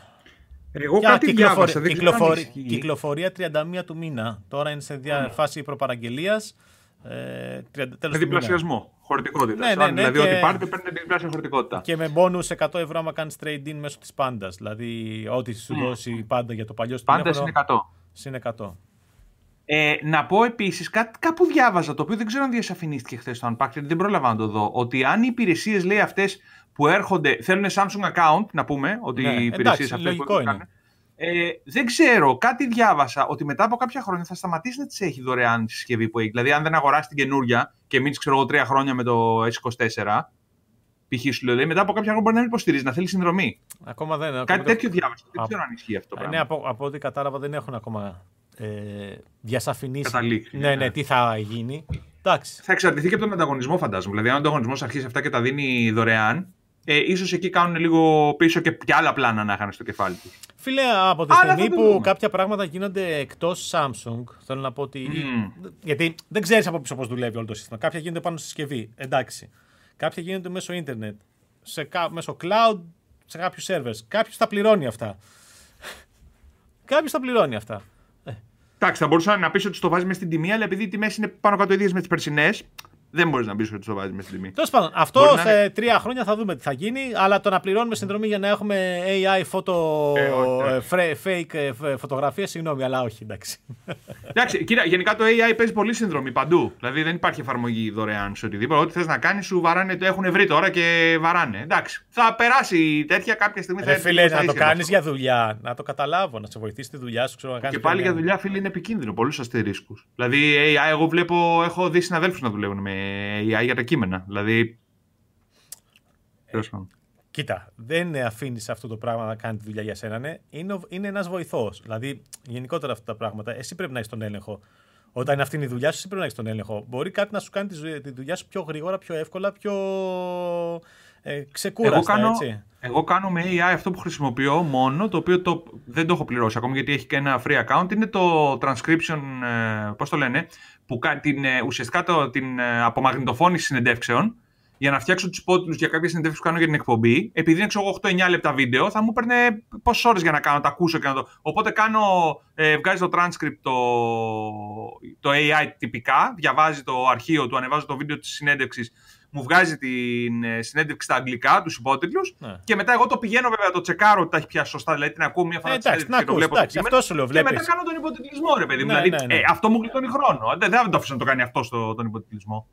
Εγώ κάτι κυκλοφορ... διάβασα, δεν κυκλοφορ... Κυκλοφορία τριάντα μία του μήνα. Τώρα είναι σε δια... φάση προπαραγγελίας. Ε, με διπλασιασμό χωρητικότητα. Ναι, ναι, ναι, δηλαδή, και... ό,τι πάρετε παίρνετε διπλάσια χωρητικότητα. Και με bonus εκατό ευρώ άμα κάνεις trade-in μέσω της πάντας. Δηλαδή, ό,τι σου mm. δώσει πάντα για το παλιό στην Πάντα είναι εκατό. Ε, να πω επίσης κάτι κάπου διάβαζα, το οποίο δεν ξέρω αν διασαφηνίστηκε χθες στο Unpacked, δεν πρόλαβα να το δω. Ότι αν οι υπηρεσίες, λέει, αυτές που έρχονται θέλουν Samsung account, να πούμε ότι ναι, οι υπηρεσίες αυτές που έρχονται. Ε, δεν ξέρω, κάτι διάβασα ότι μετά από κάποια χρόνια θα σταματήσει να τις έχει δωρεάν τη συσκευή που έχει. Δηλαδή, αν δεν αγοράσει την καινούρια και μείνει, ξέρω εγώ, τρία χρόνια με το ες είκοσι τέσσερα, π.χ. σου λέει, μετά από κάποια χρόνια μπορεί να μην υποστηρίζει, να θέλει συνδρομή. Ακόμα δεν. Κάτι ακόμα τέτοιο το... διάβασα. Α... Δεν ξέρω αν ισχύει αυτό. Ναι, από, από ό,τι κατάλαβα, δεν έχουν ακόμα ε, διασαφηνίσει. Ναι, ναι, ναι, τι θα γίνει. Εντάξει. Θα εξαρτηθεί και από τον ανταγωνισμό, φαντάζομαι. Δηλαδή, αν ο ανταγωνισμός αρχίσει αυτά και τα δίνει δωρεάν. Ε, ίσως εκεί κάνουν λίγο πίσω και ποια άλλα πλάνα να είχαν στο κεφάλι του. Φίλε, από τη Άρα στιγμή που κάποια πράγματα γίνονται εκτός Samsung, θέλω να πω ότι. Mm. Γιατί δεν ξέρεις από πίσω πώς δουλεύει όλο το σύστημα. Κάποια γίνονται πάνω στη συσκευή, εντάξει. Κάποια γίνονται μέσω ίντερνετ, σε κα... μέσω cloud, σε κάποιους servers. Κάποιος τα πληρώνει αυτά. Κάποιος τα πληρώνει αυτά. Εντάξει, θα μπορούσα να πεις ότι στο βάζει μες στην τιμή, αλλά επειδή οι τιμές είναι πάνω κάτω ίδιες με τις περσινές. Δεν μπορείς να μπεις ότι το βάζεις με στην τιμή. Τέλος πάντων, αυτό μπορεί σε να... τρία χρόνια θα δούμε τι θα γίνει, αλλά το να πληρώνουμε συνδρομή για να έχουμε έι άι photo, ε, fake, fake φωτογραφίες, συγγνώμη, αλλά όχι, εντάξει. Εντάξει, κύριε, γενικά το έι άι παίζει πολύ συνδρομή παντού. Δηλαδή δεν υπάρχει εφαρμογή δωρεάν σε οτιδήποτε. Ό,τι θες να κάνεις, σου βαράνε, το έχουν βρει τώρα και βαράνε. Εντάξει, θα περάσει τέτοια κάποια στιγμή. Ρε, θα φίλε, να το κάνεις για δουλειά, να το καταλάβω, να σε βοηθήσει τη δουλειά σου. Ξέρω, να κάνεις και πάλι για δουλειά, φίλε, είναι επικίνδυνο, πολλούς αστερίσκους. Δηλαδή, έι άι, εγώ βλέπω, έχω δει συναδέλφους να δουλεύουν με έι άι για τα κείμενα. Δηλαδή. Ε, κοίτα, δεν αφήνεις αυτό το πράγμα να κάνει τη δουλειά για σένα. Ναι. Είναι, είναι ένας βοηθός. Δηλαδή, γενικότερα αυτά τα πράγματα, εσύ πρέπει να έχεις τον έλεγχο. Όταν αυτή είναι η δουλειά σου, εσύ πρέπει να έχεις τον έλεγχο. Μπορεί κάτι να σου κάνει τη, τη δουλειά σου πιο γρήγορα, πιο εύκολα, πιο ε, ξεκούραστα. Εγώ κάνω, έτσι. Εγώ κάνω με έι άι αυτό που χρησιμοποιώ μόνο, το οποίο το, δεν το έχω πληρώσει ακόμα γιατί έχει και ένα free account. Είναι το transcription, ε, πώς το λένε, που την, ουσιαστικά το, την απομαγνητοφώνηση συνεντεύξεων για να φτιάξω τους υπότιτλους για κάποιες συνεντεύξεις που κάνω για την εκπομπή. Επειδή είναι οκτώ εννιά λεπτά βίντεο, θα μου παίρνει πόσες ώρες για να κάνω, να τα ακούσω και να το. Οπότε κάνω, ε, βγάζει το transcript το, το έι άι τυπικά, διαβάζει το αρχείο του, ανεβάζω το βίντεο της συνέντευξης, μου βγάζει την συνέντευξη στα αγγλικά, τους υπότιτλους, ναι. Και μετά εγώ το πηγαίνω, βέβαια, το τσεκάρω ότι τα έχει πιάσει σωστά. Δηλαδή την ακούω μια φορά, ε, εντάξει, και το βλέπω. Εντάξει, αυτό σου λέω, και μετά κάνω τον υποτιτλισμό, ρε παιδί μου. Ναι, δηλαδή, ναι, ναι. Ε, αυτό μου γλιτώνει χρόνο. Δεν θα το αφήσω να το κάνει αυτό στο, τον υποτιτλισμό.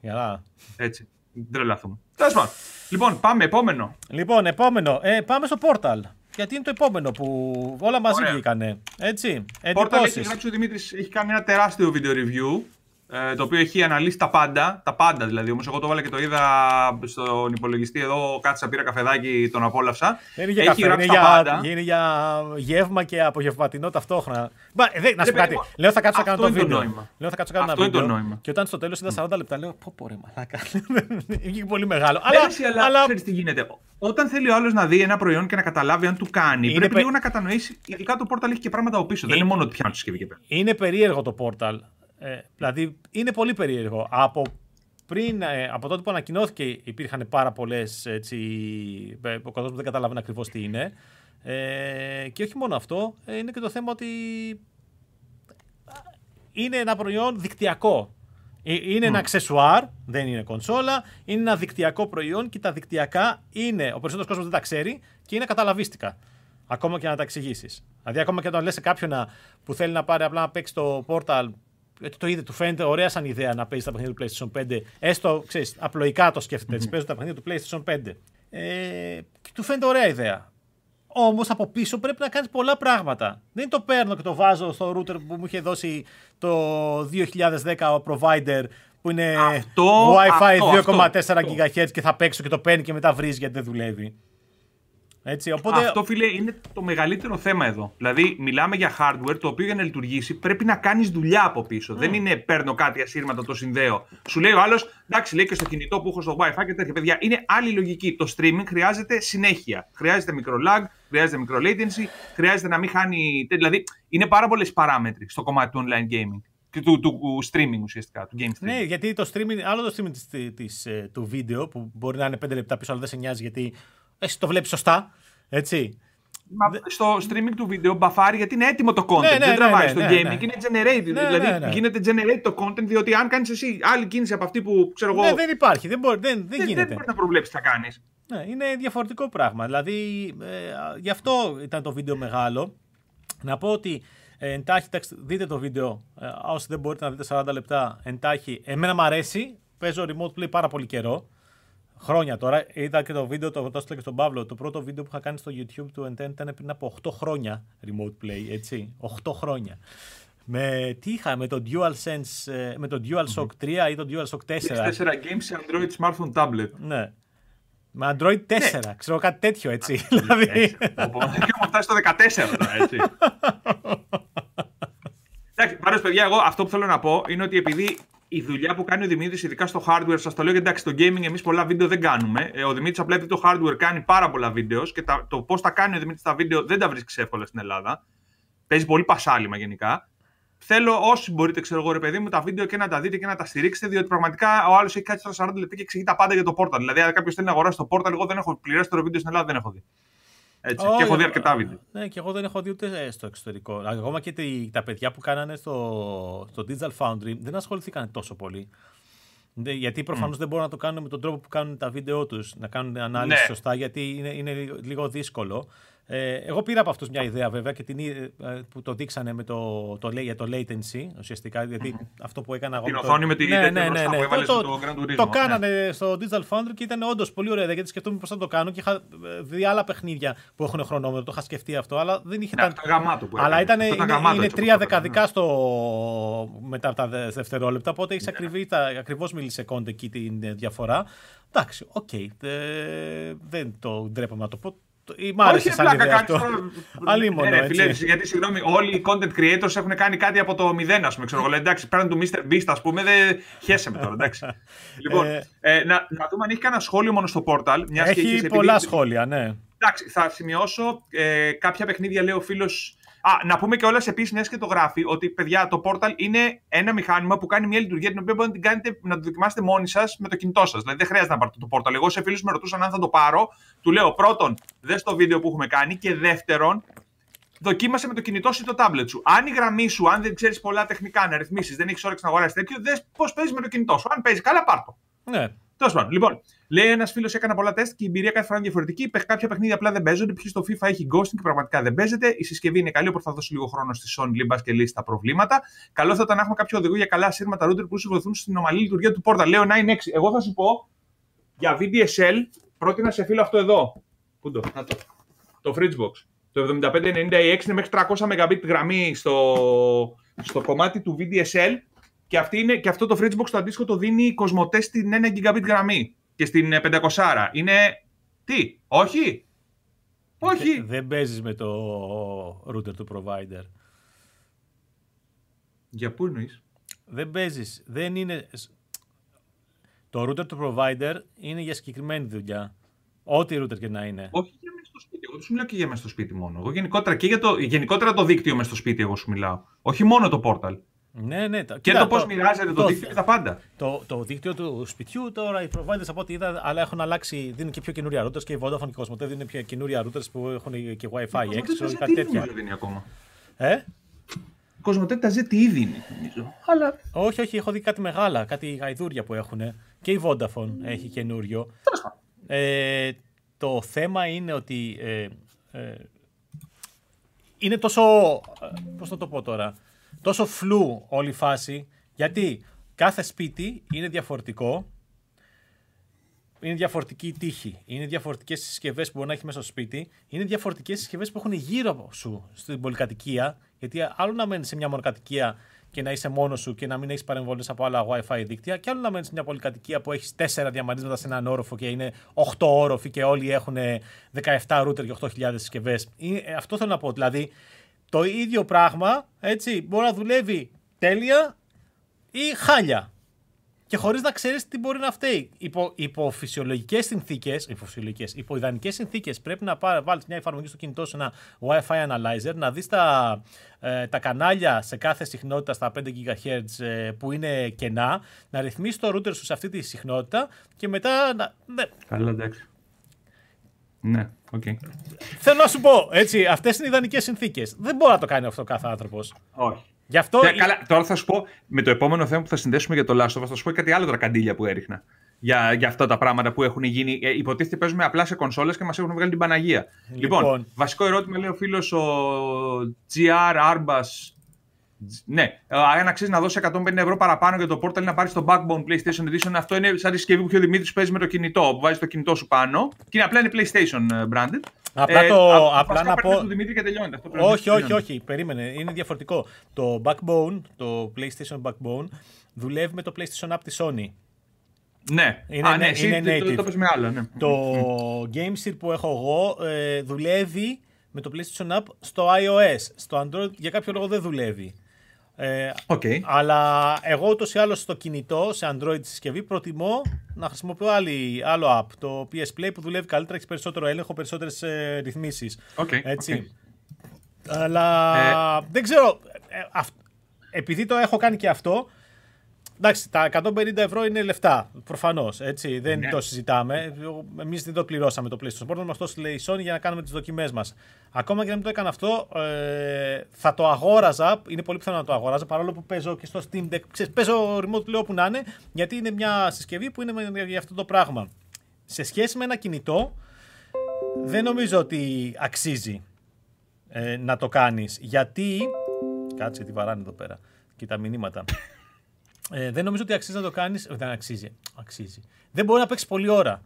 Γεια. Έτσι. Δεν λάθουμε. Τέλος πάντων. Λοιπόν, πάμε επόμενο. Λοιπόν, επόμενο. Ε, πάμε στο Portal. Γιατί είναι το επόμενο που όλα μαζί βγήκανε. Έτσι. Portal, έχει γράψει ο Δημήτρης, έχει κάνει ένα τεράστιο βίντεο review. Το οποίο έχει αναλύσει τα πάντα, τα πάντα δηλαδή. Όμως εγώ το βάλα και το είδα στον υπολογιστή εδώ, κάτσα, πήρα καφεδάκι, τον απόλαυσα. Είναι για έχει καφέ, γράψει είναι τα για, πάντα. Είναι για γεύμα και απογευματινό ταυτόχρονα. Μα, δε, να σου πω κάτι, εγώ, λέω θα κάτσω να κάνω το βίντεο. Λέω θα κάτσω να κάνω ένα βίντεο. Νόημα. Και όταν στο τέλος είδα σαράντα λεπτά, λέω πω πω ρε μαλάκα. Βγήκε πολύ μεγάλο. Αλλά, αλλά, αλλά... ξέρεις τι γίνεται. Όταν θέλει ο άλλος να δει ένα προϊόν και να καταλάβει αν του κάνει, είναι πρέπει πε... λίγο να κατανοήσει. Ειδικά το Portal έχει και πράγματα από πίσω. Είναι... Δεν είναι μόνο ότι πιάνει τη συσκευή και πέρα. Είναι περίεργο το Portal. Ε, δηλαδή είναι πολύ περίεργο. Από, πριν, ε, από τότε που ανακοινώθηκε υπήρχαν πάρα πολλές. Ο κόσμος δεν κατάλαβε ακριβώς τι είναι. Ε, και όχι μόνο αυτό, ε, είναι και το θέμα ότι είναι ένα προϊόν δικτυακό. Είναι mm. ένα αξεσουάρ, δεν είναι κονσόλα, είναι ένα δικτυακό προϊόν και τα δικτυακά είναι, ο περισσότερος κόσμος δεν τα ξέρει και είναι καταλαβίστικα. Ακόμα και να τα εξηγήσεις. Δηλαδή, ακόμα και όταν λες σε κάποιον να, που θέλει να πάρει απλά να παίξει το Portal, γιατί το είδε, του φαίνεται ωραία σαν ιδέα να παίζει τα παιχνίδια του PlayStation πέντε, έστω ξέρεις, απλοϊκά το σκέφτεται, mm-hmm. παίζει τα παιχνίδια του PlayStation πέντε. Ε, του φαίνεται ωραία ιδέα. Όμως από πίσω πρέπει να κάνεις πολλά πράγματα. Δεν το παίρνω και το βάζω στο router που μου είχε δώσει το δύο χιλιάδες δέκα ο provider που είναι αυτό, Wi-Fi δύο κόμμα τέσσερα γιγαχέρτζ και θα παίξω και το παίρνει και μετά βρίζει γιατί δεν δουλεύει. Έτσι, οπότε... Αυτό φίλε είναι το μεγαλύτερο θέμα εδώ. Δηλαδή μιλάμε για hardware το οποίο για να λειτουργήσει πρέπει να κάνεις δουλειά από πίσω. Mm. Δεν είναι παίρνω κάτι ασύρματα το συνδέω. Σου λέει ο άλλος εντάξει λέει και στο κινητό που έχω στο Wi-Fi και τέτοια παιδιά. Είναι άλλη λογική. Το streaming χρειάζεται συνέχεια. Χρειάζεται μικρο lag, χρειάζεται μικρο latency, χρειάζεται να μην χάνει. Δηλαδή είναι πάρα πολλές παράμετροι στο κομμάτι του online gaming. Του, του, του streaming ουσιαστικά, του game streaming. Ναι, γιατί το streaming, άλλο το streaming της, της, του βίντεο που μπορεί να είναι πέντε λεπτά πίσω, αλλά δεν σε νοιάζει γιατί. Εσύ το βλέπεις σωστά, έτσι. Μα στο streaming του βίντεο μπαφάρει γιατί είναι έτοιμο το content, ναι, ναι, δεν τραβάει ναι, ναι, στο ναι, gaming, ναι. Είναι generated, δηλαδή ναι, ναι, ναι. γίνεται generate το content, διότι αν κάνεις εσύ άλλη κίνηση από αυτή που ξέρω εγώ... Ναι, δεν υπάρχει, δεν, μπορεί, δεν, δεν, δεν γίνεται. Δεν μπορεί να προβλέψεις τι θα κάνεις. Ναι, είναι διαφορετικό πράγμα, δηλαδή ε, γι' αυτό ήταν το βίντεο μεγάλο. Να πω ότι ε, εντάχει, δείτε το βίντεο, ε, όσοι δεν μπορείτε να δείτε σαράντα λεπτά, εντάχει, εμένα μου αρέσει, παίζω remote play πάρα πολύ καιρό. Χρόνια τώρα, είδα και το βίντεο, το έστειλα και στον Παύλο, το πρώτο βίντεο που είχα κάνει στο YouTube του N T N ήταν πριν από οκτώ χρόνια remote play, έτσι, οκτώ χρόνια. Με τι είχα, με το DualSense, με το DualShock τρία ή το DualShock τέσσερα. Games τέσσερα games σε Android smartphone tablet. Ναι. Με Android τέσσερα, ναι. Ξέρω κάτι τέτοιο, έτσι, δηλαδή. Οπότε, έχουμε φτάσει στο δεκατέσσερα, έτσι. Εντάξει, πάντως παιδιά, εγώ αυτό που θέλω να πω είναι ότι επειδή η δουλειά που κάνει ο Δημήτρης, ειδικά στο hardware, σας το λέω γιατί εντάξει, στο gaming εμείς πολλά βίντεο δεν κάνουμε. Ο Δημήτρης απλά επειδή το hardware κάνει πάρα πολλά βίντεο και τα, το πώς τα κάνει ο Δημήτρης τα βίντεο δεν τα βρίσκεις εύκολα στην Ελλάδα. Παίζει πολύ πασάλιμα γενικά. Θέλω όσοι μπορείτε, ξέρω εγώ ρε παιδί μου, τα βίντεο και να τα δείτε και να τα στηρίξετε, διότι πραγματικά ο άλλος έχει κάτσει στα σαράντα λεπτά και εξηγεί τα πάντα για το Portal. Δηλαδή, αν κάποιος θέλει να αγοράσει το Portal, εγώ δεν έχω πληρέστερο βίντεο στην Ελλάδα, δεν έχω δει. Έτσι, oh, και έχω δει αρκετά βίντεο. Ναι, και εγώ δεν έχω δει ούτε στο εξωτερικό. Ακόμα και τα παιδιά που κάνανε στο, στο Digital Foundry δεν ασχοληθήκαν τόσο πολύ. Γιατί προφανώς mm. δεν μπορούν να το κάνουν με τον τρόπο που κάνουν τα βίντεο τους, να κάνουν ανάλυση ναι. σωστά, γιατί είναι, είναι λίγο δύσκολο. Ε, εγώ πήρα από αυτούς μια ιδέα βέβαια και την, ε, που το δείξανε με το, το, για το latency ουσιαστικά. Γιατί mm. αυτό που έκανα εγώ. Την οθόνη με την ίδια που έβαλε στο Grand Turismo. Το κάνανε ναι. στο Digital Foundry και ήταν όντως πολύ ωραία ιδέα. Γιατί σκεφτόμουν πώς θα το κάνω και είχα δει άλλα παιχνίδια που έχουν χρονόμετρο. Το είχα σκεφτεί αυτό, αλλά δεν είχε. Ναι, τα... γαμάτο που αλλά ήταν. Είναι, είναι τρία δεκαδικά στο... μετά από τα δευτερόλεπτα. Οπότε έχει ακριβώς μιλισεκόντ εκεί την διαφορά. Εντάξει, οκ. Δεν το ντρέπομαι να το πω. Μ' άρεσε σαν ιδέα αυτό. Αλίμονο, ναι, φίλε, γιατί συγγνώμη, όλοι οι content creators έχουν κάνει κάτι από το μηδέν, ας πούμε. Ξέρω, λέει, εντάξει, πέραν του μίστερ Beast, ας πούμε, δεν χέσε με τώρα, εντάξει. Λοιπόν, ε, να, να δούμε αν έχει κανένα σχόλιο μόνο στο Portal. Μιας έχει και πολλά επειδή... σχόλια, ναι. Εντάξει, θα σημειώσω ε, κάποια παιχνίδια, λέει ο φίλος. Α, να πούμε κιόλας επίσης, μια και το γράφει, ότι παιδιά, το Portal είναι ένα μηχάνημα που κάνει μια λειτουργία την οποία μπορείτε να, την κάνετε, να το δοκιμάσετε μόνοι σας με το κινητό σας. Δηλαδή, δεν χρειάζεται να πάρετε το Portal. Εγώ σε φίλους με ρωτούσαν αν θα το πάρω. Του λέω πρώτον, δες το βίντεο που έχουμε κάνει. Και δεύτερον, δοκίμασε με το κινητό σου ή το tablet σου. Αν η γραμμή σου, αν δεν ξέρεις πολλά τεχνικά να ρυθμίσεις, δεν έχεις όρεξη να αγοράσεις τέτοιο, δες πώς παίζεις με το κινητό σου. Αν παίζεις καλά, πάρ' το. Ναι. Λοιπόν, λέει ένας φίλος: έκανα πολλά τεστ και η εμπειρία κάθε φορά είναι διαφορετική. Κάποια παιχνίδια απλά δεν παίζονται. Π.χ. στο FIFA έχει ghosting και πραγματικά δεν παίζεται. Η συσκευή είναι καλή, οπότε θα δώσει λίγο χρόνο στη Sony Limbas και λύσει τα προβλήματα. Καλό θα ήταν να έχουμε κάποιο οδηγό για καλά σύρματα router που σου βοηθούν στην ομαλή λειτουργία του Portal. Λέω εννιά έξι. Εγώ θα σου πω για βι ντι ες ελ, πρότεινα σε φίλο αυτό εδώ. Πού το, να το. Το FritzBox. Το εβδομήντα πέντε ενενήντα έξι είναι μέχρι τριακόσια μέγκαμπιτ γραμμή στο, στο κομμάτι του βι ντι ες ελ. Και, αυτή είναι, και αυτό το FritzBox το αντίστοιχο το δίνει η Κοσμοτέ στην ένα γιγαμπιτ γραμμή και στην πεντακόσια. Είναι. Τι, όχι, όχι. Δεν, δεν παίζεις με το router του provider. Για πού εννοείς? Δεν παίζεις. Δεν είναι... Το router του provider είναι για συγκεκριμένη δουλειά. Ό,τι router και να είναι. Όχι για μέσα στο σπίτι. Εγώ σου μιλάω και για μέσα στο σπίτι μόνο. Εγώ γενικότερα και για το, γενικότερα το δίκτυο μέσα στο σπίτι, εγώ σου μιλάω. Όχι μόνο το πόρταλ. Ναι, ναι. Και Κοίτα, το πώς μοιράζεται το, το δίκτυο και τα πάντα. Το, το δίκτυο του σπιτιού τώρα οι providers από ό,τι είδα, αλλά έχουν αλλάξει. Δίνουν και πιο καινούρια routers και η Vodafone και η Κοσμοτέ δίνουν πιο καινούρια routers που έχουν και Wi-Fi έξω ή κάτι τέτοιο. Ε? Η Κοσμοτέ τα ζέτη ήδη είναι, νομίζω. Αλλά... Όχι, όχι, έχω δει κάτι μεγάλα, κάτι γαϊδούρια που έχουν. Και η Vodafone mm. έχει καινούριο. Ε, το θέμα είναι ότι ε, ε, είναι τόσο, πώς θα το πω τώρα, τόσο φλού όλη η φάση, γιατί κάθε σπίτι είναι διαφορετικό, είναι διαφορετική η τύχη, είναι διαφορετικές συσκευές που μπορεί να έχει μέσα στο σπίτι, είναι διαφορετικές συσκευές που έχουν γύρω σου στην πολυκατοικία, γιατί άλλο να μένεις σε μια μονοκατοικία και να είσαι μόνος σου και να μην έχεις παρεμβολές από άλλα Wi-Fi δίκτυα, και άλλο να μένεις σε μια πολυκατοικία που έχεις τέσσερα διαμερίσματα σε έναν όροφο και είναι οκτώ όροφοι και όλοι έχουν δεκαεπτά router και οκτώ χιλιάδες συσκευές. Αυτό θέλω να πω. Δηλαδή, το ίδιο πράγμα, έτσι, μπορεί να δουλεύει τέλεια ή χάλια. Και χωρίς να ξέρεις τι μπορεί να φταίει. Υπό, υπό φυσιολογικές συνθήκες, υπό, υπό ιδανικές συνθήκες, πρέπει να βάλεις μια εφαρμογή στο κινητό σου, ένα Wi-Fi Analyzer, να δεις τα, ε, τα κανάλια σε κάθε συχνότητα στα πέντε γιγαχέρτζ ε, που είναι κενά, να ρυθμίσεις το router σου σε αυτή τη συχνότητα και μετά να... Ναι. Καλά, εντάξει. Ναι, οκ. Okay. Θέλω να σου πω, έτσι, αυτές είναι οι ιδανικές συνθήκες. Δεν μπορεί να το κάνει αυτό κάθε άνθρωπος. Όχι. Γι' αυτό... Τε, καλά, τώρα θα σου πω, με το επόμενο θέμα που θα συνδέσουμε για το Last of Us, θα σου πω κάτι άλλο, τα καντήλια που έριχνα. Για, για αυτά τα πράγματα που έχουν γίνει. Ε, υποτίθεται παίζουμε απλά σε κονσόλες και μας έχουν βγάλει την Παναγία. Λοιπόν, λοιπόν βασικό ερώτημα, λέει ο φίλος ο τζι αρ Arbas. Ναι, αν αξίζει να δώσει εκατόν πενήντα ευρώ παραπάνω για το Portal να πάρει το Backbone PlayStation Edition, αυτό είναι σαν τη συσκευή που ο Δημήτρης παίζει με το κινητό, που βάζει το κινητό σου πάνω. Και είναι απλά είναι PlayStation branded. Απλά, το, ε, απλά να πω. Το Δημήτρη και τελειώνει. Αυτό όχι, όχι, τελειώνει. όχι, περίμενε. Είναι διαφορετικό. Το Backbone, το PlayStation Backbone, δουλεύει με το PlayStation App τη Sony. Ναι, είναι, Α, ναι, είναι, εσύ, είναι native. Το, το, το, άλλο, ναι. το mm. GameSear που έχω εγώ ε, δουλεύει με το PlayStation App στο iOS. Στο Android για κάποιο λόγο δεν δουλεύει. Ε, okay. Αλλά εγώ ούτως ή άλλως στο κινητό, σε Android συσκευή, προτιμώ να χρησιμοποιώ άλλη, άλλο app. Το πι ες Play που δουλεύει καλύτερα, έχει περισσότερο έλεγχο, περισσότερες ε, ρυθμίσεις. Okay. Έτσι. Okay. Αλλά ε... δεν ξέρω, ε, αυ... επειδή το έχω κάνει και αυτό, εντάξει, τα εκατόν πενήντα ευρώ είναι λεφτά, προφανώς, έτσι, δεν yeah. το συζητάμε. Εμείς δεν το πληρώσαμε το PlayStation Portal, αυτό λέει η Sony για να κάνουμε τις δοκιμές μας. Ακόμα και να μην το έκανα αυτό, ε, θα το αγόραζα, είναι πολύ πιθανό να το αγόραζα, παρόλο που παίζω και στο Steam Deck, ξέρεις, παίζω remote, λέω που να είναι, γιατί είναι μια συσκευή που είναι για αυτό το πράγμα. Σε σχέση με ένα κινητό, δεν νομίζω ότι αξίζει ε, να το κάνεις, γιατί... Κάτσε, τι βαράνε εδώ πέρα και τα μηνύματα... Ε, δεν νομίζω ότι αξίζει να το κάνεις. Δεν αξίζει. αξίζει. Δεν μπορεί να παίξει πολλή ώρα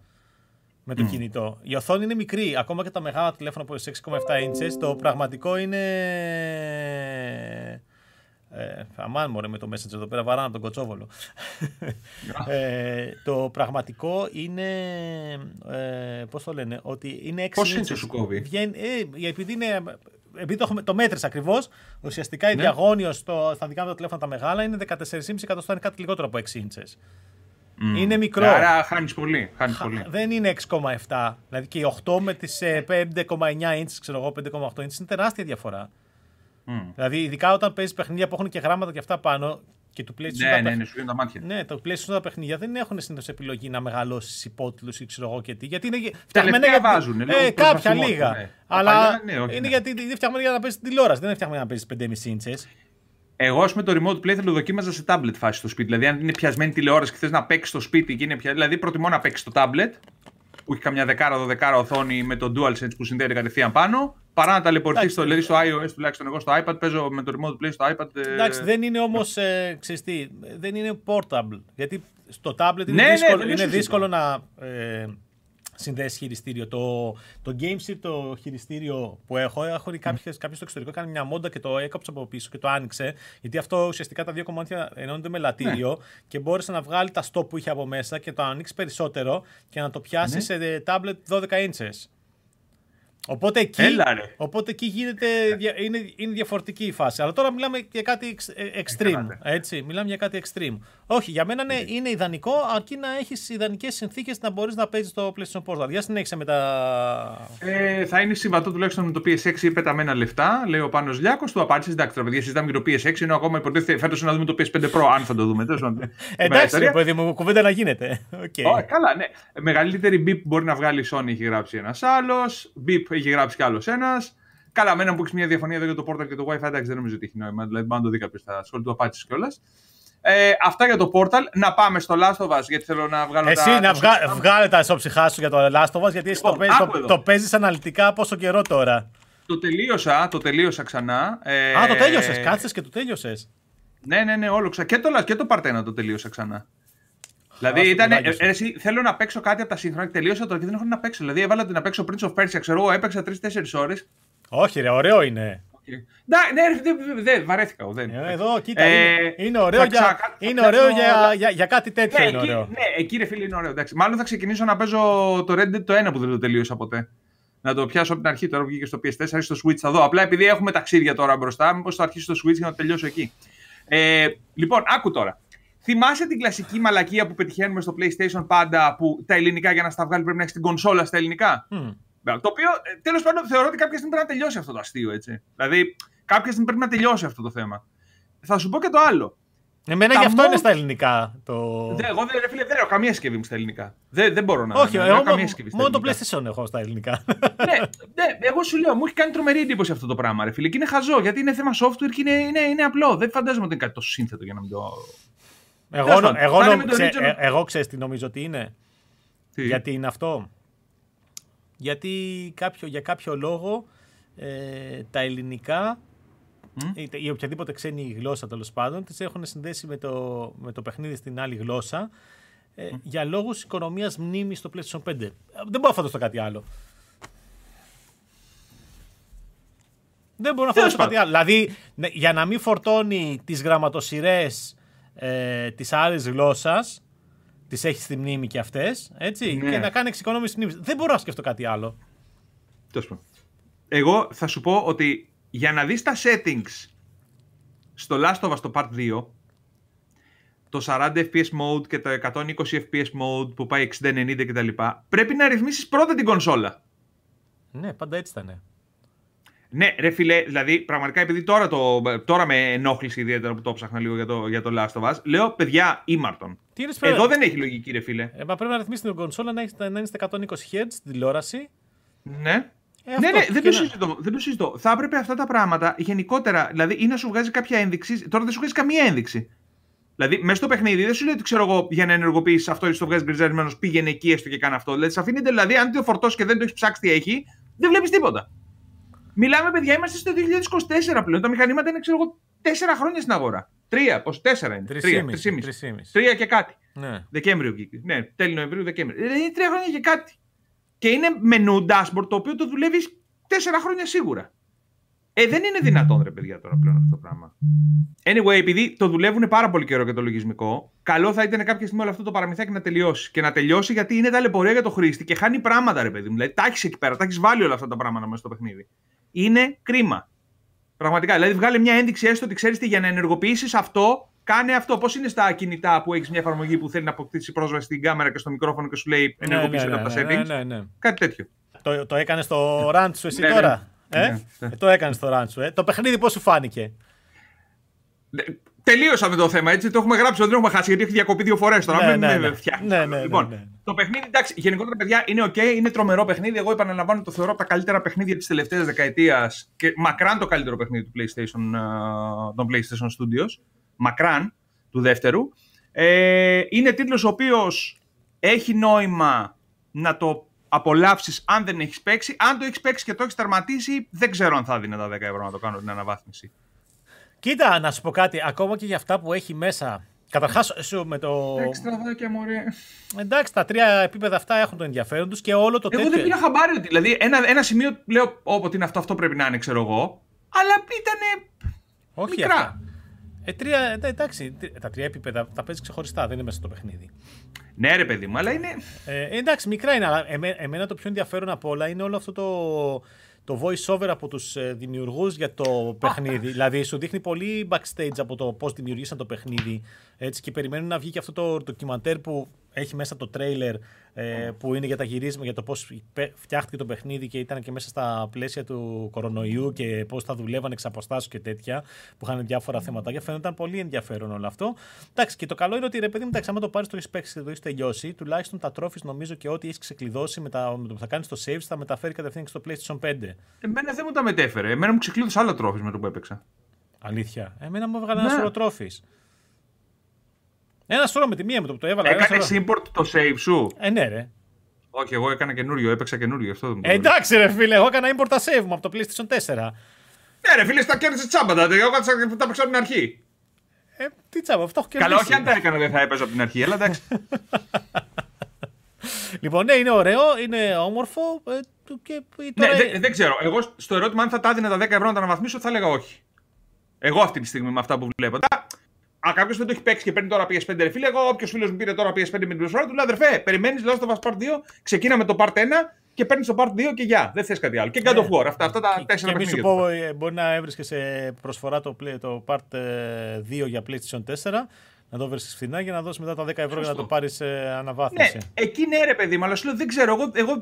με το mm. κινητό. Η οθόνη είναι μικρή. Ακόμα και τα μεγάλα τηλέφωνα που είναι έξι κόμμα επτά ίντσες. Το πραγματικό είναι. Ε, αμάν μωρέ με το Messenger εδώ πέρα, βαράνα τον κοτσόβολο. Yeah. ε, το πραγματικό είναι. Ε, πώς το λένε, ότι είναι έξι. Πώς ίντσες σου κόβει. Βγαίνει, ε, επειδή είναι. Επειδή το, το μέτρησα ακριβώς, ουσιαστικά η ναι. διαγώνιος στο, στα δικά μου τα τηλέφωνα τα μεγάλα είναι δεκατέσσερα κόμμα πέντε εκατοστά, είναι κάτι λιγότερο από έξι ίντσες. Mm. Είναι μικρό. Άρα χάνεις πολύ. Χάνεις Χα, πολύ. Δεν είναι έξι κόμμα επτά. Δηλαδή και οι οκτώ με τις πέντε κόμμα εννιά ίντσες, ξέρω εγώ, πέντε κόμμα οκτώ ίντσες είναι τεράστια διαφορά. Mm. Δηλαδή ειδικά όταν παίζεις παιχνίδια που έχουν και γράμματα και αυτά πάνω και του PlayStation. Ναι, ναι, ναι, σου βγαίνουν τα μάτια. Ναι, το PlayStation τα παιχνίδια δεν έχουν συνήθως επιλογή να μεγαλώσεις υπότιτλους ή ξέρω εγώ και τι. Γιατί είναι φτιαγμένα για. Βάζουν, ε, ε, κάποια λίγα. Ναι. Αλλά ναι, όχι, είναι ναι. γιατί είναι φτιαγμένα για να παίζεις την τηλεόραση. Δεν είναι φτιαγμένα να παίζεις πέντε κόμμα πέντε ίντσες. Εγώ με το remote play θα το δοκίμαζα σε tablet φάση στο σπίτι. Δηλαδή, αν είναι πιασμένη τηλεόραση και θες να παίξεις στο σπίτι, και είναι πια... δηλαδή προτιμώ να παίξεις το tablet που έχει καμιά δεκάρα δωδεκάρα οθόνη με το DualSense που συνδέεται κατευθείαν πάνω. Παρά να ταλαιπωρηθεί στο, δηλαδή στο iOS, τουλάχιστον εγώ στο iPad, παίζω με το remote play στο iPad. Εντάξει, ε... δεν είναι όμως, ε, ξέρεις τι, δεν είναι portable. Γιατί στο tablet είναι ναι, δύσκολο, ναι, είναι δύσκολο να ε, συνδέσεις χειριστήριο. Το, το GameSear, το χειριστήριο που έχω, έχω mm. κάποιο στο εξωτερικό, κάνει μια μόντα και το έκοψε από πίσω και το άνοιξε. Γιατί αυτό ουσιαστικά τα δύο κομμάτια ενώνονται με λατήριο ναι. και μπόρεσε να βγάλει τα stop που είχε από μέσα και το ανοίξει περισσότερο και να το πιάσει ναι. σε tablet δώδεκα ίντσες. Οπότε εκεί, Έλα, ναι. οπότε εκεί γίνεται, είναι, είναι διαφορετική η φάση. Αλλά τώρα μιλάμε για κάτι extreme. Έτσι, μιλάμε για κάτι extreme. Όχι, για μένα είναι, είναι ιδανικό, αρκεί να έχεις ιδανικές συνθήκες να μπορείς να παίζεις το PlayStation Portal. Για συνέχισε με τα... Ε, θα είναι συμβατό τουλάχιστον με το πι ες έξι ή πεταμένα λεφτά, λέει ο Πάνος Λιάκος. Του απάντησε, εντάξει, τώρα παιδιά, συζητάμε για το πι ες έξι, ενώ ακόμα υποτίθεται φέτος να δούμε το πι ες φάιβ Pro, αν θα το δούμε. Εντάξει, ρε παιδί μου, κουβέντα να γίνεται. Okay. Oh, καλά, ναι. Μεγαλύτερη beep μπορεί να βγάλει η Sony, έχει γράψει ένας άλλος. Beep έχει γράψει κι άλλος ένας. Καλά, μένα που έχεις μια διαφωνία εδώ για το Portal και το Wi-Fi, εντάξει, δεν νομίζω ότι έχει νόημα. Δηλαδή, πάνω το δει κάποιος στα σχόλια του απάντησης κιόλας. Ε, αυτά για το Portal. Να πάμε στο Last of Us, γιατί θέλω να βγάλω εσύ τα... Εσύ να βγα... βγάλε τα εσωψυχά σου για το Last of Us, γιατί εσύ λοιπόν, το, παίζεις, το, το παίζεις αναλυτικά πόσο καιρό τώρα. Το τελείωσα, το τελείωσα ξανά. Ε... Α, το τέλειωσες, κάτσες και το τέλειωσες. Ναι, ναι, ναι, όλο ξα... και, το, και το Part ένα το τελείωσα ξανά. Δηλαδή ήταν, ε, ε, εσύ, θέλω να παίξω κάτι από τα σύγχρονα και τελείωσα τώρα και δεν έχω να παίξω. Δηλαδή έβαλα να παίξω Prince of Persia, ξέρω εγώ, έπαιξα τρεις τέσσερις ώρες. Όχι, ρε, ωραίο είναι. Okay. Να, ναι, δεν δε, δε, βαρέθηκα. Δεν. Εδώ, κοίτα, ε, είναι ωραίο, ξα... για, ξα... είναι ωραίο ξα... για, για, για κάτι τέτοιο. Ναι, είναι ωραίο. Εκεί, ναι, εκεί ρε φίλε είναι ωραίο. Εντάξει. Μάλλον θα ξεκινήσω να παίζω το Red Dead το ένα που δεν το τελείωσα ποτέ. Να το πιάσω από την αρχή τώρα που βγήκε στο πι ες φορ ή στο Switch. Θα δω. Απλά επειδή έχουμε ταξίδια τώρα μπροστά, μήπως θα αρχίσω στο Switch για να τελειώσω εκεί. Ε, λοιπόν, άκου τώρα. Θυμάσαι την κλασική μαλακία που πετυχαίνουμε στο PlayStation πάντα που τα ελληνικά για να στα βγάλει πρέπει να έχει την κονσόλα στα ελληνικά. Mm. Το οποίο τέλος πάντων θεωρώ ότι κάποια στιγμή πρέπει να τελειώσει αυτό το αστείο, έτσι. Δηλαδή, κάποια στιγμή πρέπει να τελειώσει αυτό το θέμα. Θα σου πω και το άλλο. Εμένα γι' αυτό μον... είναι στα ελληνικά. Το... Δε, εγώ δε, ρε, φίλε, δεν έχω καμία σκευή μου στα ελληνικά. Δεν, δεν μπορώ να. Όχι, εγώ, εγώ, καμία σκευή μόνο ελληνικά. Το PlayStation έχω στα ελληνικά. Ναι, ναι, εγώ σου λέω, μου έχει κάνει τρομερή εντύπωση αυτό το πράγμα, ρε φίλε. Και είναι χαζό, γιατί είναι θέμα software και είναι, είναι, είναι απλό. Δεν φαντάζομαι ότι είναι κάτι τόσο σύνθετο για να μην το. Εγώ, εγώ, εγώ, εγώ, νομ, ξέ, ε, εγώ ξέρεις τι νομίζω ότι είναι. Τι? Γιατί είναι αυτό. Γιατί κάποιο, για κάποιο λόγο ε, τα ελληνικά mm? ή οποιαδήποτε ξένη γλώσσα τέλος πάντων τις έχουν συνδέσει με το, με το παιχνίδι στην άλλη γλώσσα ε, mm. για λόγους οικονομίας μνήμης στο PlayStation πέντε. Δεν μπορώ να φανταστώ κάτι άλλο. Δεν μπορώ να φανταστώ κάτι άλλο. Δηλαδή για να μην φορτώνει τις γραμματοσειρές ε, της άλλης γλώσσας τις έχει στη μνήμη και αυτές, έτσι, ναι. Και να κάνει εξοικονόμηση μνήμης. Δεν μπορώ να σκεφτώ κάτι άλλο. Εγώ θα σου πω ότι για να δεις τα settings στο Last of Us το Part δύο, το σαράντα F P S mode και το εκατόν είκοσι F P S mode που πάει εξήντα ενενήντα κτλ, πρέπει να ρυθμίσεις πρώτα την κονσόλα. Ναι, πάντα έτσι ήταν. Ναι, ρε φίλε, δηλαδή πραγματικά επειδή τώρα, το, τώρα με ενόχλησε ιδιαίτερα που το ψάχνα λίγο για το, για το Last of Us, λέω παιδιά ήμαρτον. Εδώ δεν έχει λογική, ρε φίλε. Ε, μα πρέπει να ρυθμίσει την κονσόλα να, έχεις, να είναι στα εκατόν είκοσι χερτζ στην τηλεόραση. Ναι. Ε, ναι, ναι, δεν το, συζητώ, δεν το συζητώ. Θα έπρεπε αυτά τα πράγματα γενικότερα, δηλαδή ή να σου βγάζει κάποια ένδειξη. Τώρα δεν σου βγάζει καμία ένδειξη. Δηλαδή μέσα στο παιχνίδι δεν σου λέει ότι ξέρω εγώ για να ενεργοποιήσει αυτό ή στο βγάζει μπριζαρισμένο πήγαινε εκεί έστω και κάνει αυτό. Δηλαδή σε αφήνεται, δηλαδή αν το φορτώσει και δεν το έχει ψάξει τι έχει, δεν βλέπει τίποτα. Μιλάμε, παιδιά, είμαστε στο δύο χιλιάδες είκοσι τέσσερα πλέον. Τα μηχανήματα είναι, ξέρω εγώ, τέσσερα χρόνια στην αγορά. Τρία, πόσο, τέσσερα είναι. Τρία, τρία και κάτι. Ναι. Δεκέμβριο βγήκε. Ναι, τέλη Νοεμβρίου, Δεκέμβριο. Είναι τρία χρόνια και κάτι. Και είναι μενού dashboard το οποίο το δουλεύει τέσσερα χρόνια σίγουρα. Ε, δεν είναι δυνατόν, ρε παιδιά, τώρα πλέον αυτό το πράγμα. Anyway, επειδή το δουλεύουν πάρα πολύ καιρό και το λογισμικό, καλό θα ήταν κάποια στιγμή όλο αυτό το παραμυθάκι να τελειώσει. Και να τελειώσει γιατί είναι ταλαιπωρία για το χρήστη και χάνει πράγματα, ρε παιδί μου. Δηλαδή, τα έχει εκεί πέρα, τα έχει βάλει όλα αυτά τα πράγματα μέσα στο παιχνίδι. Είναι κρίμα. Πραγματικά. Δηλαδή, βγάλε μια ένδειξη έστω ότι ξέρεις τι, για να ενεργοποιήσεις αυτό, κάνε αυτό. Πώς είναι στα κινητά που έχεις μια εφαρμογή που θέλει να αποκτήσει πρόσβαση στην κάμερα και στο μικρόφωνο και σου λέει ενεργοποιήσεις ναι, ναι, ναι, τα settings. Ναι, ναι, ναι. Κάτι τέτοιο. Το, το έκανες στο rant σου εσύ ναι, τώρα. Ναι, ναι. Ε? Ναι, ναι. Ε, το έκανες στο rant σου. Ε? Το παιχνίδι πώς σου φάνηκε. Τελείωσαμε το θέμα, έτσι. Το έχουμε γράψει, δεν έχουμε χάσει γιατί έχει διακοπεί δύο φορές τώρα. Ναι, ναι, ναι. Ναι, ναι, λοιπόν, ναι, ναι. Το παιχνίδι, εντάξει, γενικότερα παιδιά είναι OK, είναι τρομερό παιχνίδι. Εγώ επαναλαμβάνω το θεωρώ από τα καλύτερα παιχνίδια της τελευταίας δεκαετίας και μακράν το καλύτερο παιχνίδι του PlayStation, των PlayStation Studios. Μακράν του δεύτερου. Ε, είναι τίτλος ο οποίος έχει νόημα να το απολαύσεις αν δεν έχεις παίξει. Αν το έχεις παίξει και το έχεις τερματίσει, δεν ξέρω αν θα δίνει τα δέκα ευρώ να το κάνω την αναβάθμιση. Κοίτα, να σου πω κάτι, ακόμα και για αυτά που έχει μέσα. Καταρχάς, σου με το. Εντάξει, τραβάκια, μωρέ. Εντάξει, τα τρία επίπεδα αυτά έχουν το ενδιαφέρον τους και όλο το τέτοιο. Εγώ δεν πήρα χαμπάρι, δηλαδή ένα, ένα σημείο λέω, όποτε είναι αυτό, αυτό πρέπει να είναι, ξέρω εγώ. Αλλά ήτανε. Όχι, μικρά. Αυτά. Ε, τρία, εντάξει, τα τρία επίπεδα τα παίζεις ξεχωριστά, δεν είναι μέσα στο παιχνίδι. Ναι, ρε παιδί μου, αλλά είναι. Ε, εντάξει, μικρά είναι, αλλά εμέ, εμένα το πιο ενδιαφέρον από όλα είναι όλο αυτό το, το voice over από τους ε, δημιουργούς για το παιχνίδι. Δηλαδή, σου δείχνει πολύ backstage από το πώς δημιουργήσαν το παιχνίδι. Έτσι, και περιμένουν να βγει και αυτό το ντοκιμαντέρ που έχει μέσα το τρέιλερ ε, που είναι για τα γυρίσματα, για το πώς φτιάχτηκε το παιχνίδι και ήταν και μέσα στα πλαίσια του κορονοϊού και πώς θα δουλεύαν εξ αποστάσεως και τέτοια, που είχαν διάφορα θέματα. Φαίνονταν πολύ ενδιαφέρον όλο αυτό. Εντάξει, και το καλό είναι ότι ρε παιδί μου, άμα το πάρεις, το έχεις παίξει και το έχεις τελειώσει, τουλάχιστον τα trophies νομίζω και ό,τι έχεις ξεκλειδώσει με, τα, με το που θα κάνεις το save θα μεταφέρει κατευθείαν στο PlayStation πέντε. Εμένα δεν μου τα μετέφερε. Εμένα μου ξεκλείδωσε άλλα trophies με το που έπαιξα. Αλήθεια. Εμένα μου έβγαλε ένα trophies. Ένα σώρο με τη μία με το που το έβαλα. Έκανες import το save σου. Ε, ναι, ρε. Όχι, εγώ έκανα καινούριο, έπαιξα καινούριο. Αυτό δεν μου το ε, εντάξει, ρε φίλε, εγώ έκανα import τα save μου από το PlayStation τέσσερα. Ναι, ρε φίλε, τα κέρδισε τσάμπα. Τα έπαιξα από την αρχή. Ε, τι τσάμπα, αυτό έχω κερδίσει. Καλά, όχι αν τα έκανα, δεν θα έπαιζα από την αρχή, αλλά εντάξει. Λοιπόν, ναι, είναι ωραίο, είναι όμορφο. Ε, και τώρα... ναι, δεν, δεν ξέρω. Εγώ στο ερώτημα αν θα τα έδινα τα δέκα ευρώ να τα αναβαθμίσω, θα έλεγα όχι. Εγώ αυτή τη στιγμή με αυτά που βλέπω. Αν κάποιο δεν το έχει παίξει και παίρνει τώρα πι ες φάιβ, ρε φίλε, εγώ όποιο φίλο μου πήρε τώρα πι ες φάιβ με την προσφορά του, λέω αδερφέ, περιμένει, λέω στο Last of Us Part δύο, ξεκίνα με το Part ένα και παίρνει το Part δύο και γεια. Δεν θε κάτι άλλο. Και God of War, αυτά, αυτά τα τέσσερα παιχνίδια. Και σου πω, μπορεί να έβρισκε σε προσφορά το, play, το Part δύο για PlayStation τέσσερα, να το βρει φθηνά για να δώσει μετά τα δέκα ευρώ για να το πάρει αναβάθμιση. Ναι, εκεί είναι ρε παιδί, αλλά σου λέω δεν ξέρω. Εγώ, εγώ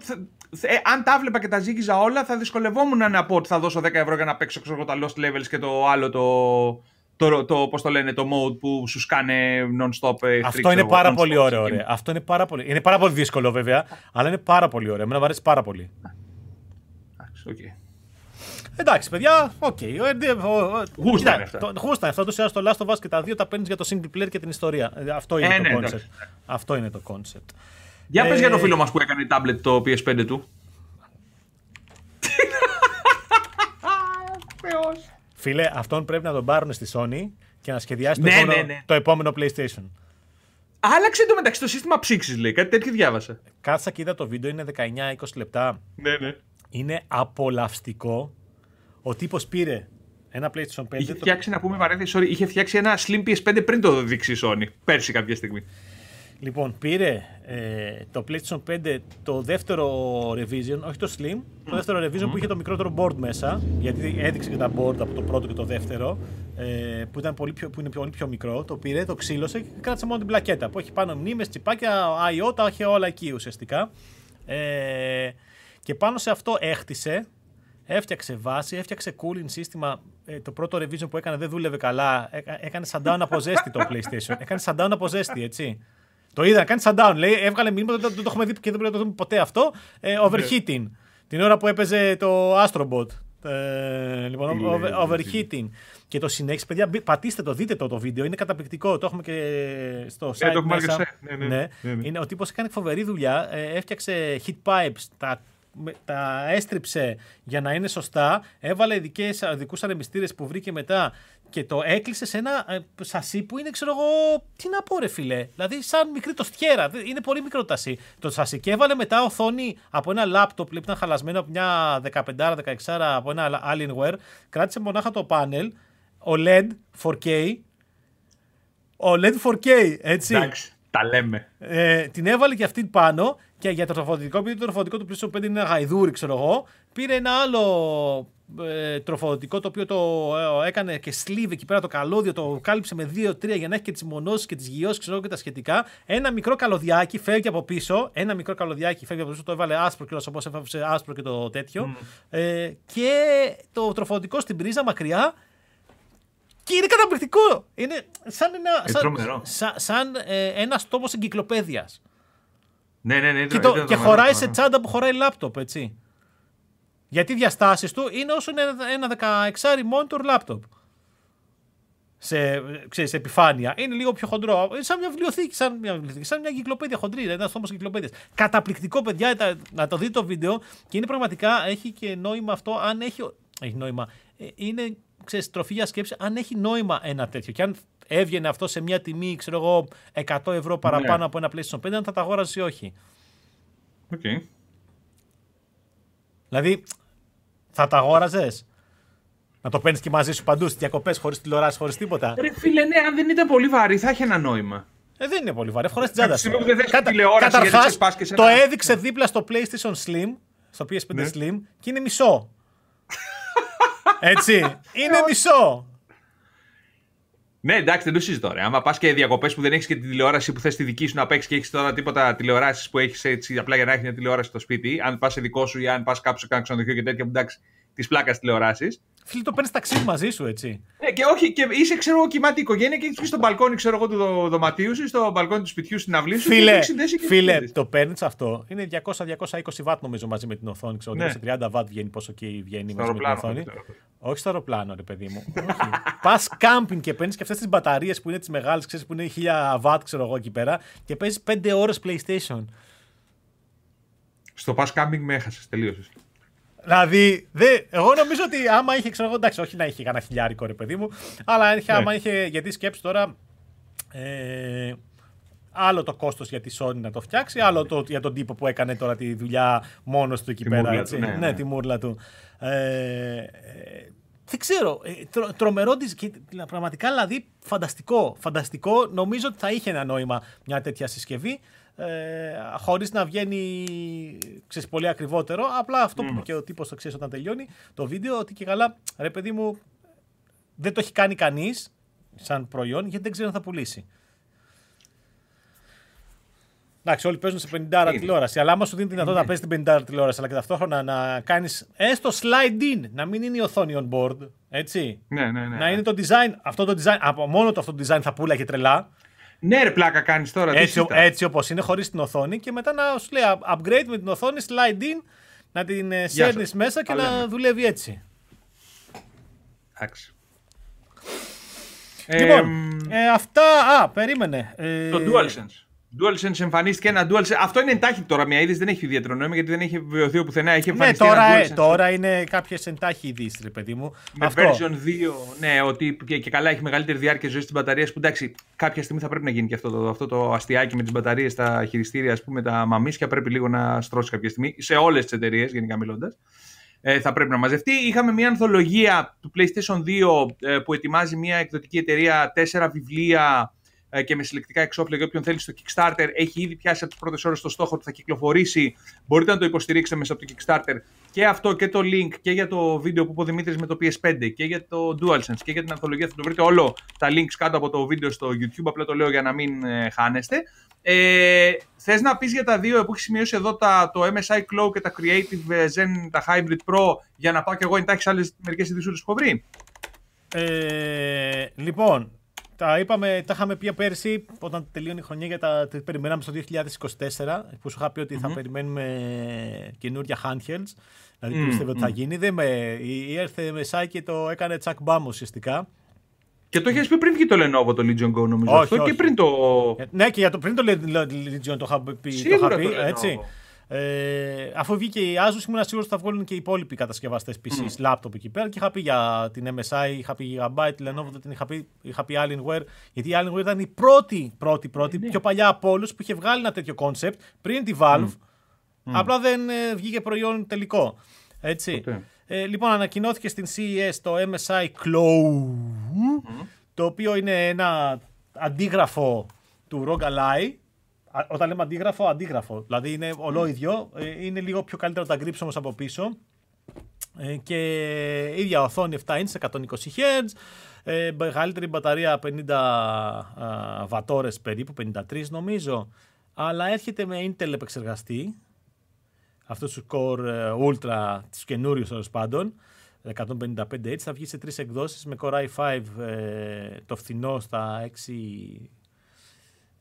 ε, αν τα βλέπα και τα ζήγιζα όλα, θα δυσκολευόμουν να πω ότι θα δώσω δέκα ευρώ για να παίξω ξέρω, τα Lost Levels και το άλλο το. Το, το, πώς το λένε, το mode που σου σκάνε non-stop. Αυτό είναι πάρα πολύ ωραίο. Αυτό είναι πάρα πολύ, είναι πάρα πολύ δύσκολο βέβαια, αλλά είναι πάρα πολύ ωραίο. Εμένα μου αρέσει πάρα πολύ. Okay. Εντάξει, παιδιά, οκ. Γούστα είναι αυτά. Γούστα είναι αυτά. Το Last of Us και τα δύο τα παίρνεις για το single player και την ιστορία. Αυτό είναι ε, το concept. Ναι, αυτό είναι το concept. Για ε... πες για το φίλο μας που έκανε tablet το πι ες φάιβ του. Θεός. Φίλε, αυτόν πρέπει να τον πάρουν στη Sony και να σχεδιάσει ναι, το, επόμενο, ναι, ναι. το επόμενο PlayStation. Άλλαξε το μεταξύ το σύστημα ψήξης, λέει. Κάτι τέτοιο διάβασα. Κάτσα και είδα το βίντεο, είναι δεκαεννιά με είκοσι λεπτά. Ναι, ναι. Είναι απολαυστικό. Ο τύπος πήρε ένα PlayStation πέντε. Είχε φτιάξει, το... να πούμε παρένθεση, sorry, είχε φτιάξει ένα Slim πι ες φάιβ πριν το δείξει η Sony. Πέρσι κάποια στιγμή. Λοιπόν, πήρε ε, το PlayStation πέντε το δεύτερο revision, όχι το Slim, το δεύτερο revision που είχε το μικρότερο board μέσα, γιατί έδειξε και τα board από το πρώτο και το δεύτερο, ε, που, ήταν πολύ πιο, που είναι πολύ πιο μικρό, το πήρε, το ξύλωσε και κράτησε μόνο την πλακέτα, που έχει πάνω μνήμες, τσιπάκια, άι ο, τα είχε όλα εκεί ουσιαστικά. Ε, και πάνω σε αυτό έχτισε, έφτιαξε βάση, έφτιαξε cooling σύστημα. Ε, το πρώτο revision που έκανε δεν δούλευε καλά, έκανε shutdown από ζέστη το PlayStation, έκανε shutdown από ζέστη, έτσι. Το είδα, κάνει shutdown. Λέει, έβγαλε μήνυμα, δεν το, το έχουμε δει και δεν πρέπει να το δούμε ποτέ αυτό. Ε, overheating. Την ώρα που έπαιζε το Astrobot. Ε, λοιπόν, over, overheating. Και το συνέχισε, παιδιά. Πατήστε το, δείτε το, το βίντεο. Είναι καταπληκτικό. Το έχουμε και στο site. Yeah, το μέσα. Ναι, ναι, ναι. Ναι, ναι. Είναι, ο τύπος έκανε φοβερή δουλειά. Ε, έφτιαξε heat pipes, τα, τα έστριψε για να είναι σωστά. Έβαλε ειδικούς ανεμιστήρες που βρήκε μετά. Και το έκλεισε σε ένα σασί που είναι, ξέρω εγώ, τι να πω ρε φίλε. Δηλαδή σαν μικρή τοστιέρα, είναι πολύ μικρό τασί. Το σασί και έβαλε μετά οθόνη από ένα laptop που ήταν χαλασμένο από μια δεκαπέντε δεκαέξι από ένα Alienware. Κράτησε μονάχα το πάνελ, ο ελ ι ντι φορ κέι. ο ελ ι ντι φορ κέι, έτσι. Εντάξει, τα λέμε. Ε, την έβαλε και αυτή πάνω και για το τροφοδοτικό, επειδή το τροφοδοτικό του PlayStation πέντε είναι ένα γαϊδούρι, ξέρω εγώ, πήρε ένα άλλο... τροφοδοτικό το οποίο το έκανε και σλίβ εκεί πέρα το καλώδιο, το κάλυψε με δύο τρία για να έχει και τις μονώσεις και τις γιώσεις ξέρω και τα σχετικά. Ένα μικρό καλωδιάκι φεύγει από πίσω, ένα μικρό καλωδιάκι φεύγει από πίσω, το έβαλε άσπρο και όπως έφευσε άσπρο και το τέτοιο. Mm. Ε, και το τροφοδοτικό στην πρίζα μακριά και είναι καταπληκτικό. Είναι σαν ένα, σαν, σαν, σαν, ε, ένας τόμος εγκυκλοπαίδειας. Ναι, ναι, ναι. Και, το, και το χωράει σε τσάντα που χωράει λάπτοπ, έτσι. Γιατί οι διαστάσεις του είναι όσο είναι ένα δεκαεξάρι monitor laptop. Σε, ξέρεις, σε επιφάνεια. Είναι λίγο πιο χοντρό. Είναι σαν μια βιβλιοθήκη, σαν μια, βιβλιοθήκη, σαν μια κυκλοπαίδεια χοντρή. Ένα τόμος κυκλοπαίδειας. Καταπληκτικό, παιδιά, να το δείτε το βίντεο. Και είναι πραγματικά, έχει και νόημα αυτό, αν έχει, έχει νόημα. Είναι, ξέρεις, τροφή για σκέψη, αν έχει νόημα ένα τέτοιο. Και αν έβγαινε αυτό σε μια τιμή, ξέρω εγώ, εκατό ευρώ παραπάνω ναι. από ένα PlayStation πέντε, αν θα τα αγόραζε ή όχι. Okay. Δηλαδή. Θα τα αγόραζες. Να το παίρνεις και μαζί σου παντού, στις διακοπές, χωρίς τηλεοράση, χωρίς τίποτα. Ρε φίλε, ναι, αν δεν ήταν πολύ βαρύ, θα είχε ένα νόημα. Ε, δεν είναι πολύ βαρύ. Χωρί την τσάντα σου. Καταρχάς, το έδειξε δίπλα στο PlayStation Slim, στο πι ες φάιβ ναι. Slim, και είναι μισό. Έτσι. Είναι μισό. Ναι, εντάξει, δεν το συζητώ. Άμα πας και διακοπές που δεν έχεις και την τηλεόραση που θες τη δική σου να παίξεις και έχεις τώρα τίποτα τηλεοράσεις που έχεις έτσι, απλά για να έχεις μια τηλεόραση στο σπίτι, αν πας σε δικό σου ή αν πας κάπου σε κανένα ξενοδοχείο και τέτοια, εντάξει, τη πλάκα τηλεοράσει. Φίλοι, το παίρνει ταξίδι μαζί σου, έτσι. Ναι, και όχι, και είσαι, ξέρω εγώ, κοιμάται η οικογένεια και έχει στο μπαλκόνι, ξέρω εγώ, του δωματίου σου, στο μπαλκόνι του σπιτιού στην αυλή σου. Φίλε, φίλε το παίρνει αυτό. Είναι διακόσια με διακόσια είκοσι βατ νομίζω μαζί με την οθόνη. Ξέρω, ναι. τριάντα βατ βγαίνει, πόσο και βγαίνει μαζί με την οθόνη. Όχι στο αεροπλάνο, ρε παιδί μου. Πα κάμπινγκ και παίρνει και αυτέ τι μπαταρίε που είναι τι μεγάλε, ξέρει που είναι χίλια βατ, ξέρω εγώ εκεί πέρα και παίζει πέντε ώρες PlayStation. Στο πα κάμπινγκ με έχασε, τελείωσε. Δηλαδή, δε, εγώ νομίζω ότι άμα είχε, ξέρω εγώ, εντάξει, όχι να είχε κανένα χιλιάρικο ρε παιδί μου, αλλά είχε, ναι. άμα είχε, γιατί σκέψου τώρα, ε, άλλο το κόστος για τη Sony να το φτιάξει, άλλο το, για τον τύπο που έκανε τώρα τη δουλειά μόνος του εκεί τη πέρα, έτσι, του, ναι, ναι, ναι, τη μούρλα του. Ε, ε, δεν ξέρω, τρο, τρομερό της, και, πραγματικά δηλαδή φανταστικό, φανταστικό, νομίζω ότι θα είχε ένα νόημα μια τέτοια συσκευή. Ε, χωρίς να βγαίνει ξέρεις, πολύ ακριβότερο. Απλά αυτό mm. που και ο τύπος το ξέρει όταν τελειώνει το βίντεο, ότι και καλά, ρε παιδί μου, δεν το έχει κάνει κανείς σαν προϊόν, γιατί δεν ξέρει αν θα πουλήσει. Εντάξει, όλοι παίζουν σε πενήντα άρα τηλεόραση, αλλά άμα σου δίνει τη δυνατότητα να παίζει την πενήντα άρα τηλεόραση, αλλά και ταυτόχρονα να κάνεις έστω slide in, να μην είναι η οθόνη on board, έτσι. Ναι, ναι, ναι. Να είναι το design, αυτό το design, από μόνο το αυτό το design θα πουλά και τρελά. Ναι, ρε πλάκα κάνεις τώρα. Έτσι, έτσι όπως είναι, χωρίς την οθόνη και μετά να σου λέει upgrade με την οθόνη, slide in, να την σέρνεις μέσα και Παλέμε. να δουλεύει έτσι. Εντάξει. Λοιπόν, ε, ε, αυτά, α, περίμενε. Ε, το DualSense. DualSense εμφανίστηκε ένα DualSense. Αυτό είναι εντάχει τώρα μια είδηση, δεν έχει ιδιαίτερο νόημα γιατί δεν έχει βιωθεί πουθενά. Έχει εμφανιστεί ναι, τώρα, ένα DualSense. Τώρα είναι κάποιες εντάχει ειδήσεις, ρε παιδί μου. Με αυτό. version δύο, ναι, ότι και, και καλά έχει μεγαλύτερη διάρκεια ζωής της μπαταρίας. Που εντάξει, κάποια στιγμή θα πρέπει να γίνει και αυτό το, αυτό το αστιάκι με τις μπαταρίες, τα χειριστήρια, ας πούμε, τα μαμίσια. Πρέπει λίγο να στρώσει κάποια στιγμή σε όλες τις εταιρείες, γενικά μιλώντας. Ε, θα πρέπει να μαζευτεί. Είχαμε μια ανθολογία του PlayStation δύο ε, που ετοιμάζει μια εκδοτική εταιρεία, τέσσερα βιβλία. Και με συλλεκτικά εξόπλια για όποιον θέλει στο Kickstarter. Έχει ήδη πιάσει από τις πρώτες ώρες το στόχο ότι θα κυκλοφορήσει. Μπορείτε να το υποστηρίξετε μέσα από το Kickstarter. Και αυτό και το link και για το βίντεο που είπε ο Δημήτρης με το πι ες φάιβ και για το DualSense και για την ανθολογία. Θα το βρείτε όλο τα links κάτω από το βίντεο στο YouTube. Απλά το λέω για να μην ε, χάνεστε. Ε, θες να πεις για τα δύο που έχει σημειώσει εδώ τα, το εμ ες άι Claw και τα Creative Zen, τα Hybrid Pro, για να πάω κι εγώ εντάχει άλλες μερικές ειδήσεις που έχω βρει. Ε, λοιπόν. Τα, είπαμε, τα είχαμε πει πέρσι όταν τελείωνε η χρονιά για τα περιμέναμε στο δύο χιλιάδες είκοσι τέσσερα που σου είχα πει ότι mm-hmm. θα περιμένουμε καινούργια handhelds. Δηλαδή mm-hmm. πιστεύω ότι θα γίνει. Δεν με, η έρθε μεσά και το έκανε τσακ μπάμ ουσιαστικά. Και το είχες πει πριν και το Lenovo το Legion Go νομίζω. Όχι, αυτό όχι. Και πριν το... Ναι και για το, πριν το Legion το είχα πει. Σίγουρα το, το Lenovo. Έτσι. Ε, αφού βγήκε η Asus, ήμουν σίγουρος ότι θα βγάλουν και οι υπόλοιποι κατασκευαστές πι σι, laptop mm. εκεί πέρα. Και είχα πει για την εμ ες άι, είχα πει Gigabyte, Lenovo, δεν την είχα πει, είχα πει Alienware. Γιατί η Alienware ήταν η πρώτη, πρώτη, πρώτη, mm. πιο παλιά από όλους που είχε βγάλει ένα τέτοιο concept πριν τη Valve. Mm. Απλά δεν ε, βγήκε προϊόν τελικό. Έτσι. Okay. Ε, λοιπόν, ανακοινώθηκε στην σι ι ες το εμ ες άι Claw, mm. το οποίο είναι ένα αντίγραφο του Rogalai. Όταν λέμε αντίγραφο, αντίγραφο. Δηλαδή είναι ολόιδιο. Είναι λίγο πιο καλύτερο να τα γρύψω όμως από πίσω. Και ίδια οθόνη επτά ίντσες, εκατόν είκοσι χερτζ. Μεγαλύτερη μπαταρία πενήντα βατόρες περίπου, πενήντα τρεις νομίζω. Αλλά έρχεται με Intel επεξεργαστή. Αυτούς τους Core Ultra, τους καινούριους τέλος πάντων. εκατόν πενήντα πέντε έιτς. Θα βγει σε τρεις εκδόσεις με Core άι φάιβ το φθηνό στα έξι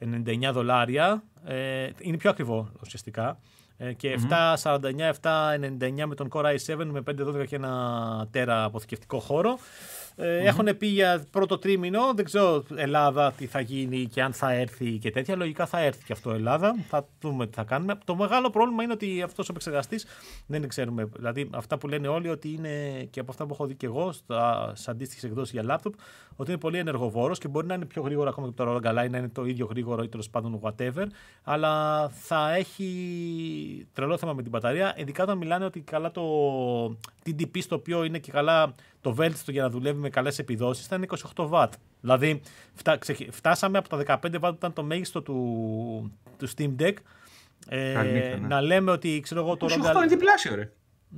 ενενήντα εννιά δολάρια, ε, είναι πιο ακριβό ουσιαστικά ε, και mm-hmm. επτακόσια σαράντα εννιά, επτακόσια ενενήντα εννιά με τον Core άι σέβεν με πεντακόσια δώδεκα και ένα τέρα αποθηκευτικό χώρο. Ε, mm-hmm. Έχουν πει για πρώτο τρίμηνο, δεν ξέρω Ελλάδα τι θα γίνει και αν θα έρθει και τέτοια. Λογικά θα έρθει και αυτό Ελλάδα, θα δούμε τι θα κάνουμε. Το μεγάλο πρόβλημα είναι ότι αυτός ο επεξεργαστής δεν ξέρουμε. Δηλαδή αυτά που λένε όλοι ότι είναι και από αυτά που έχω δει και εγώ σε αντίστοιχες εκδόσεις για λάπτοπ, ότι είναι πολύ ενεργοβόρος και μπορεί να είναι πιο γρήγορο ακόμα και το Rogalai, να είναι το ίδιο γρήγορο ή τέλος πάντων whatever, αλλά θα έχει τρελό θέμα με την μπαταρία, ειδικά όταν μιλάνε ότι καλά το τι ντι πι στο οποίο είναι και καλά το βέλτιστο για να δουλεύει με καλές επιδόσεις ήταν είκοσι οκτώ βατ. Δηλαδή φτα, ξε, φτάσαμε από τα δεκαπέντε βατ που ήταν το μέγιστο του, του Steam Deck. Ε, Καλύτε, ναι. Να λέμε ότι ξέρω εγώ, το είκοσι οκτώ Roga... είναι διπλάσιο, ρε.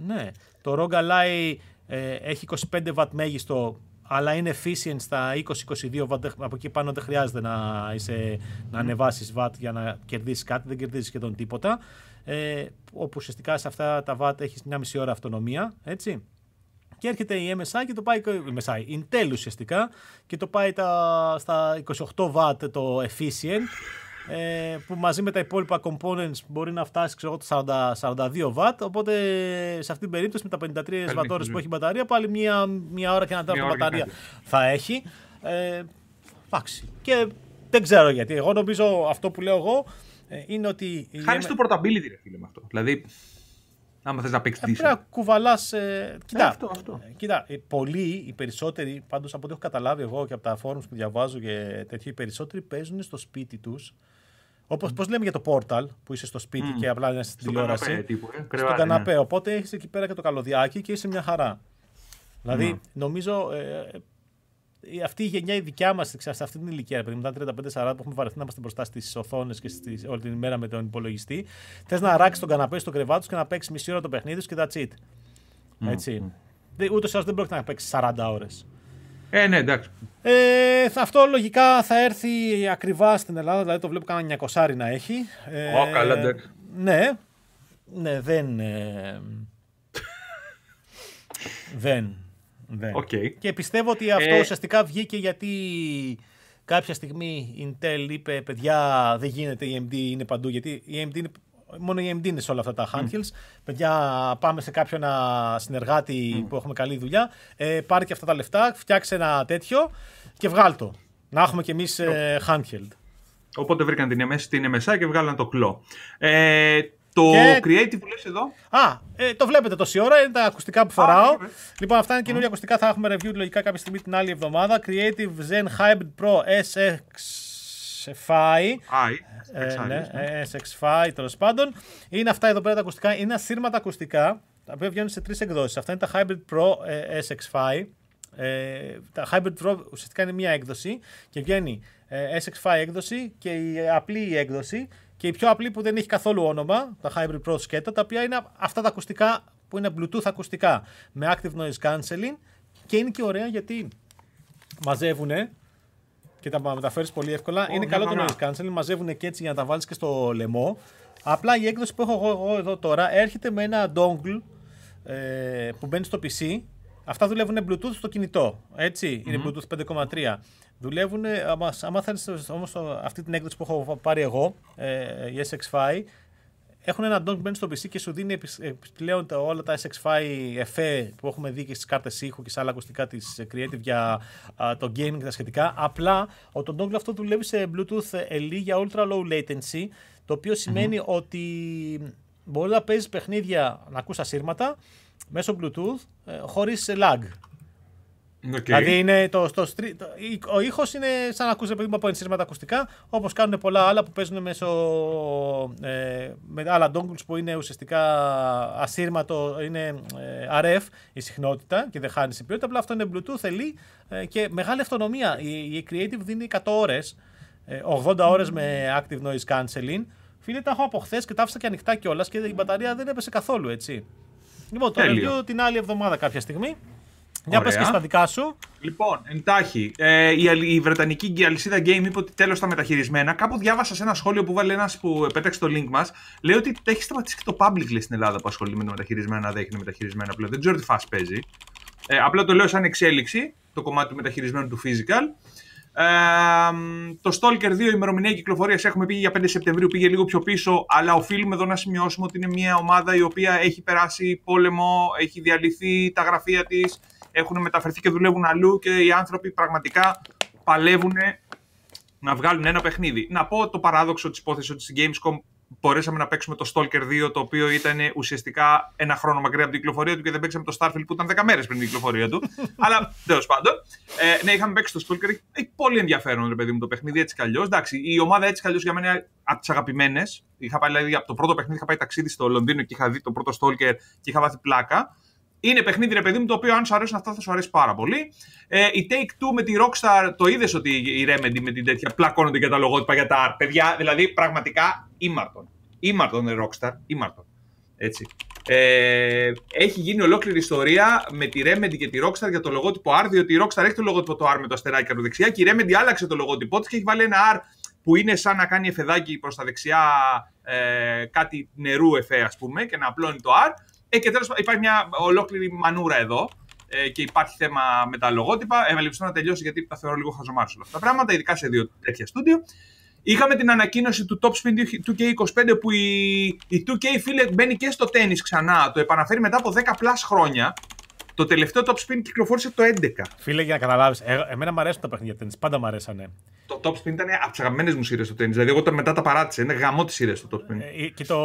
Ναι, το Rogue Ally ε, έχει είκοσι πέντε βατ μέγιστο, αλλά είναι efficient στα είκοσι με είκοσι δύο βατ. Από εκεί πάνω δεν χρειάζεται να, είσαι, να ανεβάσεις βατ για να κερδίσεις κάτι, δεν κερδίζεις σχεδόν τίποτα. Ε, όπου ουσιαστικά σε αυτά τα βατ έχεις μια μισή ώρα αυτονομία, έτσι. Και έρχεται η εμ ες άι και το πάει, η εμ ες άι, Intel ουσιαστικά, και το πάει τα, στα είκοσι οκτώ βατ το efficient, ε, που μαζί με τα υπόλοιπα components μπορεί να φτάσει ξέρω, το σαράντα, σαράντα δύο βατ. Οπότε σε αυτή την περίπτωση με τα πενήντα τρεις βατ ώρες που έχει η μπαταρία, πάλι μία, μία ώρα και ένα τέταρτο μπαταρία θα έχει. Ε, εντάξει. Και δεν ξέρω γιατί. Εγώ νομίζω αυτό που λέω εγώ είναι ότι. Χάνει το portability, ρε φίλε, με αυτό. Δηλαδή, άμα θες να παίξεις. Πρέπει να κουβαλάς. Ε, κοιτά, ε, αυτό, αυτό. Κοιτά ε, πολλοί, οι περισσότεροι, πάντως από ό,τι έχω καταλάβει εγώ και από τα forums που διαβάζω και τέτοιοι, οι περισσότεροι παίζουν στο σπίτι τους. Όπως mm. πώς λέμε για το Portal, που είσαι στο σπίτι mm. και απλά είναι στην στο τηλεόραση. Καναπέ, τύπου, ε, κρεβάτι, στον καναπέ. Ναι. Οπότε έχεις εκεί πέρα και το καλωδιάκι και είσαι μια χαρά. Δηλαδή, mm. νομίζω. Ε, αυτή η γενιά η δικιά μας, σε αυτή την ηλικία, μετά τριάντα πέντε σαράντα που έχουμε βαρεθεί να είμαστε μπροστά στις οθόνες και στις, όλη την ημέρα με τον υπολογιστή, θες να αράξεις τον καναπέ στο κρεβάτι τους και να παίξεις μισή ώρα το παιχνίδι τους και that's it. Έτσι. Mm. Ούτως ή άλλως δεν πρόκειται να παίξεις σαράντα ώρες. Ε, ναι, εντάξει. Ε, αυτό λογικά θα έρθει ακριβά στην Ελλάδα, δηλαδή το βλέπω κάνα εννιακόσια να έχει. Ω, καλά, εντάξει. Ναι, ναι, δεν. Ε, δεν. Okay. Και πιστεύω ότι αυτό ε... ουσιαστικά βγήκε γιατί κάποια στιγμή η Intel είπε Παι, παιδιά δεν γίνεται, η έι εμ ντι είναι παντού, γιατί η έι εμ ντι είναι... μόνο η έι εμ ντι είναι σε όλα αυτά τα handhelds. Mm. Παιδιά πάμε σε κάποιον συνεργάτη mm. που έχουμε καλή δουλειά, ε, πάρε και αυτά τα λεφτά, φτιάξε ένα τέτοιο και βγάλ' το. Να έχουμε κι εμείς ε, handheld. Οπότε βρήκαν την εμ ες άι, την εμ ες άι και βγάλαν το κλό. Ε, Το και... Creative που λες εδώ. Α, ε, το βλέπετε τόση ώρα, είναι τα ακουστικά που φοράω. Α, λοιπόν, αυτά είναι καινούργια mm. ακουστικά, θα έχουμε review λογικά κάποια στιγμή την άλλη εβδομάδα. Creative Zen Hybrid Pro ες εξ φάιβ. Ε, ναι, ες εξ φάιβ, τέλος πάντων. Είναι αυτά εδώ πέρα τα ακουστικά, είναι ασύρματα ακουστικά, τα οποία βγαίνουν σε τρεις εκδόσεις. Αυτά είναι τα Hybrid Pro ε, ες εξ φάιβ. Ε, τα Hybrid Pro ουσιαστικά είναι μία έκδοση και βγαίνει ε, ες εξ φάιβ έκδοση και η απλή έκδοση. Και η πιο απλή που δεν έχει καθόλου όνομα, τα Hybrid Pro σκέτα, τα οποία είναι αυτά τα ακουστικά που είναι Bluetooth ακουστικά με active noise cancelling, και είναι και ωραία γιατί μαζεύουνε και τα μεταφέρεις πολύ εύκολα. Oh, είναι καλό το noise cancelling, μαζεύουνε και έτσι για να τα βάλεις και στο λαιμό. Απλά η έκδοση που έχω εγώ, εγώ εδώ τώρα έρχεται με ένα dongle ε, που μπαίνει στο πι σι. Αυτά δουλεύουν Bluetooth στο κινητό, έτσι, mm-hmm. είναι Bluetooth πέντε κόμμα τρία. Δουλεύουν, άμα θέλεις όμως αυτή την έκδοση που έχω πάρει εγώ, ε, η ες εξ φάιβ, έχουν ένα dongle μπαίνει στο πι σι και σου δίνει επιπλέον όλα τα ες εξ φάιβ εφέ που έχουμε δει και στις κάρτες ήχου και σε άλλα ακουστικά της Creative για α, το gaming και τα σχετικά. Απλά ο, το dongle αυτό δουλεύει σε Bluetooth L E για ultra low latency, το οποίο σημαίνει mm-hmm. ότι μπορεί να παίζεις παιχνίδια, να ακούς ασύρματα, μέσω Bluetooth, ε, χωρίς lag. Okay. Δηλαδή είναι το, το, το, ο ήχος είναι σαν να ακούς από ενσύρματα ακουστικά, όπως κάνουν πολλά άλλα που παίζουν μέσω, ε, με άλλα dongles που είναι ουσιαστικά ασύρματο, είναι ε, αρ εφ η συχνότητα και δεν χάνει η ποιότητα, απλά αυτό είναι Bluetooth L E ε, και μεγάλη αυτονομία. Η, η Creative δίνει εκατό ώρες, ε, ογδόντα ώρες mm. με active noise cancelling. Φίλε, τα έχω από χθες και τα άφησα και ανοιχτά κιόλας και η μπαταρία δεν έπεσε καθόλου, έτσι. Λοιπόν, το review την άλλη εβδομάδα κάποια στιγμή. Για πες και στα δικά σου. Λοιπόν, εντάχει, ε, η, η βρετανική αλυσίδα Game είπε ότι τέλος τα μεταχειρισμένα. Κάπου διάβασα σε ένα σχόλιο που βάλε ένας που πέταξε το link μας. Λέει ότι έχει σταματήσει και το public list στην Ελλάδα που ασχολείται με τα μεταχειρισμένα. Δεν έχει μεταχειρισμένα πλέον. Δεν ξέρω τι φάση παίζει. Ε, απλά το λέω σαν εξέλιξη, το κομμάτι του μεταχειρισμένου του physical. Ε, το Stalker δύο, η ημερομηνία κυκλοφορίας έχουμε πει για πέντε Σεπτεμβρίου, πήγε λίγο πιο πίσω, αλλά οφείλουμε εδώ να σημειώσουμε ότι είναι μια ομάδα η οποία έχει περάσει πόλεμο, έχει διαλυθεί τα γραφεία της, έχουν μεταφερθεί και δουλεύουν αλλού και οι άνθρωποι πραγματικά παλεύουν να βγάλουν ένα παιχνίδι. Να πω το παράδοξο της υπόθεσης ότι στην Gamescom μπορέσαμε να παίξουμε το Stalker δύο, το οποίο ήταν ουσιαστικά ένα χρόνο μακριά από την κυκλοφορία του, και δεν παίξαμε το Starfield που ήταν δέκα μέρες πριν την κυκλοφορία του. Αλλά τέλος πάντων, ε, ναι, είχαμε παίξει το Stalker. Έχει πολύ ενδιαφέρον, ρε παιδί μου, το παιχνίδι έτσι καλλιώς. Εντάξει, η ομάδα έτσι καλλιώς για μένα είναι από τις αγαπημένες. Είχα πάει, δηλαδή, από το πρώτο παιχνίδι είχα πάει ταξίδι στο Λονδίνο και είχα δει το πρώτο Stalker και είχα βάθει πλάκα. Είναι παιχνίδι, ρε παιδί μου, το οποίο αν σου αρέσουν αυτά θα σου αρέσει πάρα πολύ. Ε, η Take-Two με τη Rockstar, το είδες ότι η Remedy με την τέτοια πλακώνονται για τα λογότυπα, για τα παιδιά, δηλαδή πραγματικά ήμαρτον. Ήμαρτον η Rockstar, ήμαρτον. Έτσι. Ε, έχει γίνει ολόκληρη ιστορία με τη Remedy και τη Rockstar για το λογότυπο αρ, διότι η Rockstar έχει το λογότυπο το αρ με το αστεράκι από δεξιά και η Remedy άλλαξε το λογότυπό της και έχει βάλει ένα αρ που είναι σαν να κάνει εφεδάκι προς τα δεξιά, ε, κάτι νερού εφέ, ας πούμε, και να απλώνει το αρ. Ε, και τέλος υπάρχει μια ολόκληρη μανούρα εδώ ε, και υπάρχει θέμα με τα λογότυπα. Ευελπιστώ να τελειώσει γιατί τα θεωρώ λίγο χαζομάρες όλα αυτά τα πράγματα, ειδικά σε δύο τέτοια στούντιο. Είχαμε την ανακοίνωση του Top Spin του κέι είκοσι πέντε που η, η του κέι, φίλε, μπαίνει και στο τένις ξανά. Το επαναφέρει μετά από δέκα πλας χρόνια. Το τελευταίο Top Spin κυκλοφόρησε το έντεκα. Φίλε, για να καταλάβεις, ε, εμένα μου αρέσουν τα παιχνίδια τένις. Πάντα μου αρέσανε. Το Top Spin ήταν από τις αγαπημένες μου σειρές στο τένις. Δηλαδή, εγώ μετά τα παράτησα. Είναι γαμό της σειρές το Top Spin. Ε, και το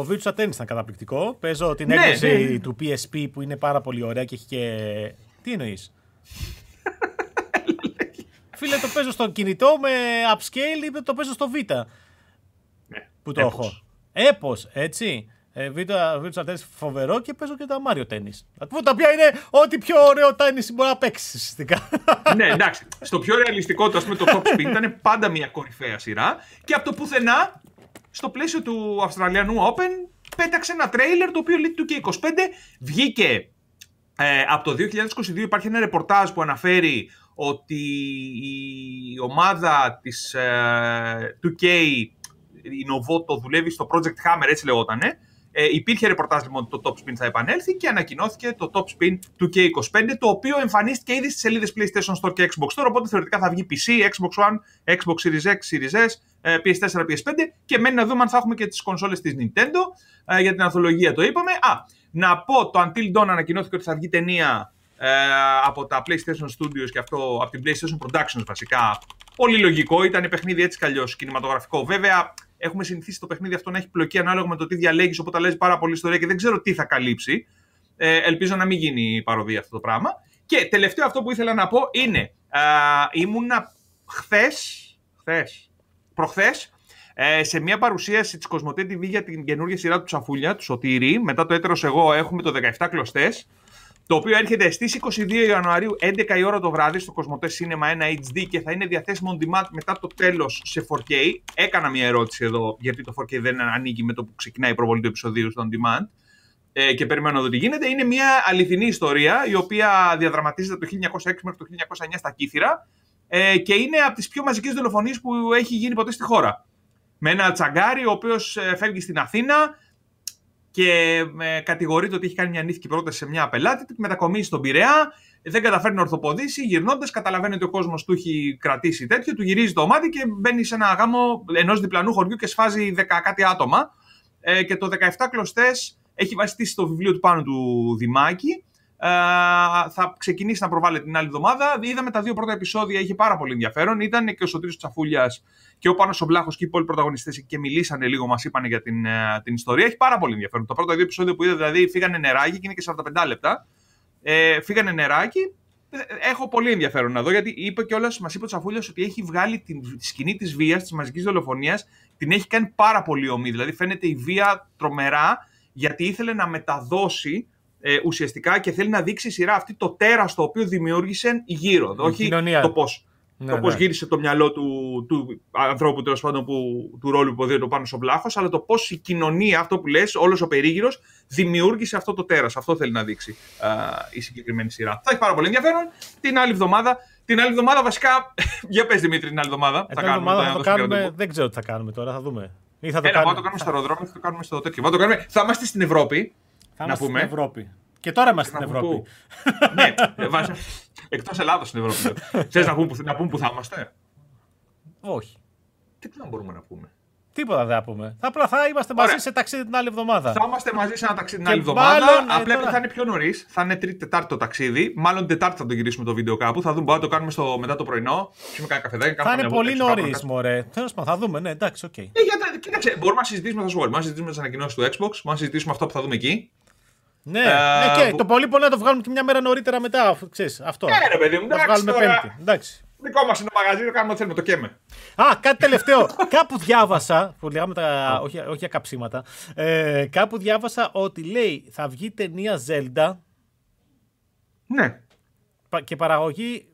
Virtua Tennis ήταν καταπληκτικό. Παίζω την ναι, έκδοση ναι. του πι ες πι που είναι πάρα πολύ ωραία και έχει και. Τι εννοείς? Φίλε, το παίζω στο κινητό με upscale ή το παίζω στο Vita. Ναι, που το έπος. έχω. Έπος, έτσι. Ε, Virtua Tennis φοβερό και παίζω και τα Mario Tennis. Τα οποία είναι ό,τι πιο ωραίο Tennis μπορεί να παίξει συστικά. Ναι, εντάξει. Στο πιο ρεαλιστικό του, ας πούμε, το Top Spin ήταν πάντα μια κορυφαία σειρά. Και από το πουθενά, στο πλαίσιο του Αυστραλιανού Open, πέταξε ένα τρέιλερ το οποίο λέει του κέι είκοσι πέντε. Βγήκε ε, από το δύο χιλιάδες είκοσι δύο. Υπάρχει ένα ρεπορτάζ που αναφέρει ότι η ομάδα της ε, του κέι, η Novoto, δουλεύει στο Project Hammer, έτσι λεγότανε. Ε, υπήρχε ρεπορτάζ λοιπόν ότι το Top Spin θα επανέλθει και ανακοινώθηκε το Top Spin του κέι είκοσι πέντε, το οποίο εμφανίστηκε ήδη στις σελίδες PlayStation Store και Xbox Store, οπότε θεωρητικά θα βγει πι σι, Xbox One, Xbox Series X, Series S, πι ες φορ, πι ες φάιβ και μένει να δούμε αν θα έχουμε και τις κονσόλες της Nintendo. Ε, για την ανθολογία το είπαμε. Α, να πω, το Until Dawn ανακοινώθηκε ότι θα βγει ταινία ε, από τα PlayStation Studios και αυτό από την PlayStation Productions βασικά. Πολύ λογικό, ήταν παιχνίδι έτσι κι αλλιώς κινηματογραφικό. Βέβαια, έχουμε συνηθίσει το παιχνίδι αυτό να έχει πλοκή ανάλογα με το τι διαλέγεις, οπότε αλλάζει πάρα πολύ ιστορία και δεν ξέρω τι θα καλύψει. Ε, ελπίζω να μην γίνει παροδία αυτό το πράγμα. Και τελευταίο αυτό που ήθελα να πω είναι, α, ήμουνα χθες, χθες, προχθές, ε, σε μια παρουσίαση της Κοσμοτέ τι βι για την καινούργια σειρά του Τσαφούλια, του Σωτήρη, μετά το έτερος εγώ έχουμε το δεκαεπτά κλωστές, το οποίο έρχεται στις είκοσι δύο Ιανουαρίου έντεκα η ώρα το βράδυ στο Κοσμοτέ Σίνεμα ένα έιτς ντι και θα είναι διαθέσιμο on demand μετά το τέλος σε φορ κέι. Έκανα μια ερώτηση εδώ γιατί το φορ κέι δεν ανοίγει με το που ξεκινάει η προβολή του επεισοδίου στο on demand ε, και περιμένω εδώ τι γίνεται. Είναι μια αληθινή ιστορία η οποία διαδραματίζεται από το χίλια εννιακόσια έξι μέχρι το χίλια εννιακόσια εννιά στα Κύθυρα ε, και είναι από τις πιο μαζικές δολοφονίες που έχει γίνει ποτέ στη χώρα. Με ένα τσαγκάρι ο οποίος φεύγει στην Αθήνα και κατηγορείται ότι έχει κάνει μια νύφικη πρόταση σε μια απελάτη, τη μετακομίζει στον Πειραιά, δεν καταφέρνει να ορθοποδήσει, γυρνώντας, καταλαβαίνει ότι ο κόσμος του έχει κρατήσει τέτοιο, του γυρίζει το μάτι και μπαίνει σε ένα γάμο ενός διπλανού χωριού και σφάζει δέκα κάτι άτομα. Ε, και το δεκαεπτά κλωστές έχει βασιστεί στο βιβλίο του Πάνου του Δημάκη. Ε, θα ξεκινήσει να προβάλλεται την άλλη εβδομάδα. Είδαμε τα δύο πρώτα επεισόδια, είχε πάρα πολύ ενδιαφέρον. Ήταν και ο Σωτήρης Τσαφούλιας και ο Πάνος ο Βλάχος και οι υπόλοιποι πρωταγωνιστές και μιλήσανε λίγο, μας είπανε για την, την ιστορία. Έχει πάρα πολύ ενδιαφέρον. Τα πρώτα δύο επεισόδια που είδα, δηλαδή, φύγανε νεράκι και είναι και σαράντα πέντε λεπτά. Ε, φύγανε νεράκι. Έχω πολύ ενδιαφέρον να δω, γιατί είπε κιόλας, μας είπε ο Τσαφούλιας ότι έχει βγάλει τη σκηνή της βίας, της μαζικής δολοφονίας, την έχει κάνει πάρα πολύ ομή. Δηλαδή, φαίνεται η βία τρομερά, γιατί ήθελε να μεταδώσει. Ε, ουσιαστικά και θέλει να δείξει η σειρά αυτή το τέρας το οποίο δημιούργησε γύρω. Όχι κοινωνία. Το πώς ναι, το ναι. γύρισε το μυαλό του, του ανθρώπου, τέλος πάντων, που, του ρόλου που οδεύει το Πάνος ο Βλάχος, αλλά το πώς η κοινωνία, αυτό που λες, όλος ο περίγυρος, δημιούργησε αυτό το τέρας. Αυτό θέλει να δείξει α, η συγκεκριμένη σειρά. Θα έχει πάρα πολύ ενδιαφέρον την άλλη εβδομάδα. Την άλλη εβδομάδα, βασικά. Για πες, Δημήτρη, την άλλη εβδομάδα. Ε, θα κάνουμε, θα θα κάνουμε δεν ξέρω τι θα κάνουμε τώρα, θα δούμε. Ή θα το, Έλα, κάνουμε. το κάνουμε στο αεροδρόμιο, θα το κάνουμε στο τέτοιο. Το κάνουμε. Θα είμαστε στην Ευρώπη. Θα είμαστε στην Ευρώπη. Και τώρα είμαστε στην Ευρώπη. Ναι, εκτός Ελλάδος στην Ευρώπη. Θες να πούμε που θα είμαστε? Όχι. Τι να μπορούμε να πούμε? Τίποτα δεν θα πούμε. Απλά θα είμαστε μαζί σε ταξίδι την άλλη εβδομάδα. Θα είμαστε μαζί σε ένα ταξίδι την άλλη εβδομάδα. Απλά θα είναι πιο νωρίς. Θα είναι Τρίτη Τετάρτη το ταξίδι. Μάλλον Τετάρτη θα το γυρίσουμε το βίντεο κάπου. Θα δούμε. Μπορεί να το κάνουμε μετά το πρωινό. Θα είναι πολύ νωρίς, μωρέ. Τέλος πάντων, θα δούμε. Ναι, εντάξει, οκ. Κοίταξε, μπορούμε να συζητήσουμε τα σχόλια, να συζητήσουμε τις ανακοινώσεις του Xbox, μπορούμε να συζητήσουμε αυτό που θα δούμε εκεί. Ναι, ε, ναι και το πολύ πολύ να το βγάλουμε και μια μέρα νωρίτερα μετά, αφού ξέρεις αυτό. Ναι, ρε παιδί μου, εντάξει, βγάλουμε τώρα... Πέμπτη. Εντάξει. Δικό μας είναι το μαγαζί, το κάνουμε ό,τι θέλουμε, το καίμε. Α, κάτι τελευταίο. κάπου διάβασα, που λέγαμε τα. όχι, όχι για καψίματα. Ε, κάπου διάβασα ότι λέει θα βγει ταινία Zelda Ναι. Και παραγωγή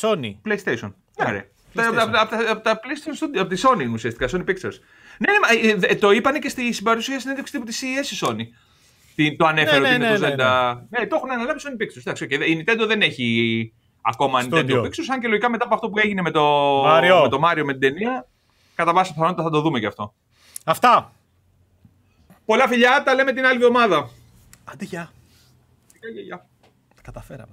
Sony. PlayStation. Ναι, ρε. Από τη Sony ουσιαστικά, Sony Pictures. Ναι, το είπανε και στη παρουσία συνέντευξη τύπου της σι ι ες η Sony. Το ανέφερε ότι είναι το Zelda. Ναι, το έχουν αναλάβει Sony Pictures. Η Nintendo δεν έχει ακόμα Nintendo Pictures, αν και λογικά μετά από αυτό που έγινε με το Mario με την ταινία, κατά βάση πιθανότητα θα το δούμε και αυτό. Αυτά. Πολλά φιλιά, τα λέμε την άλλη εβδομάδα. Άντε, γεια. Γεια, γεια. Τα καταφέραμε.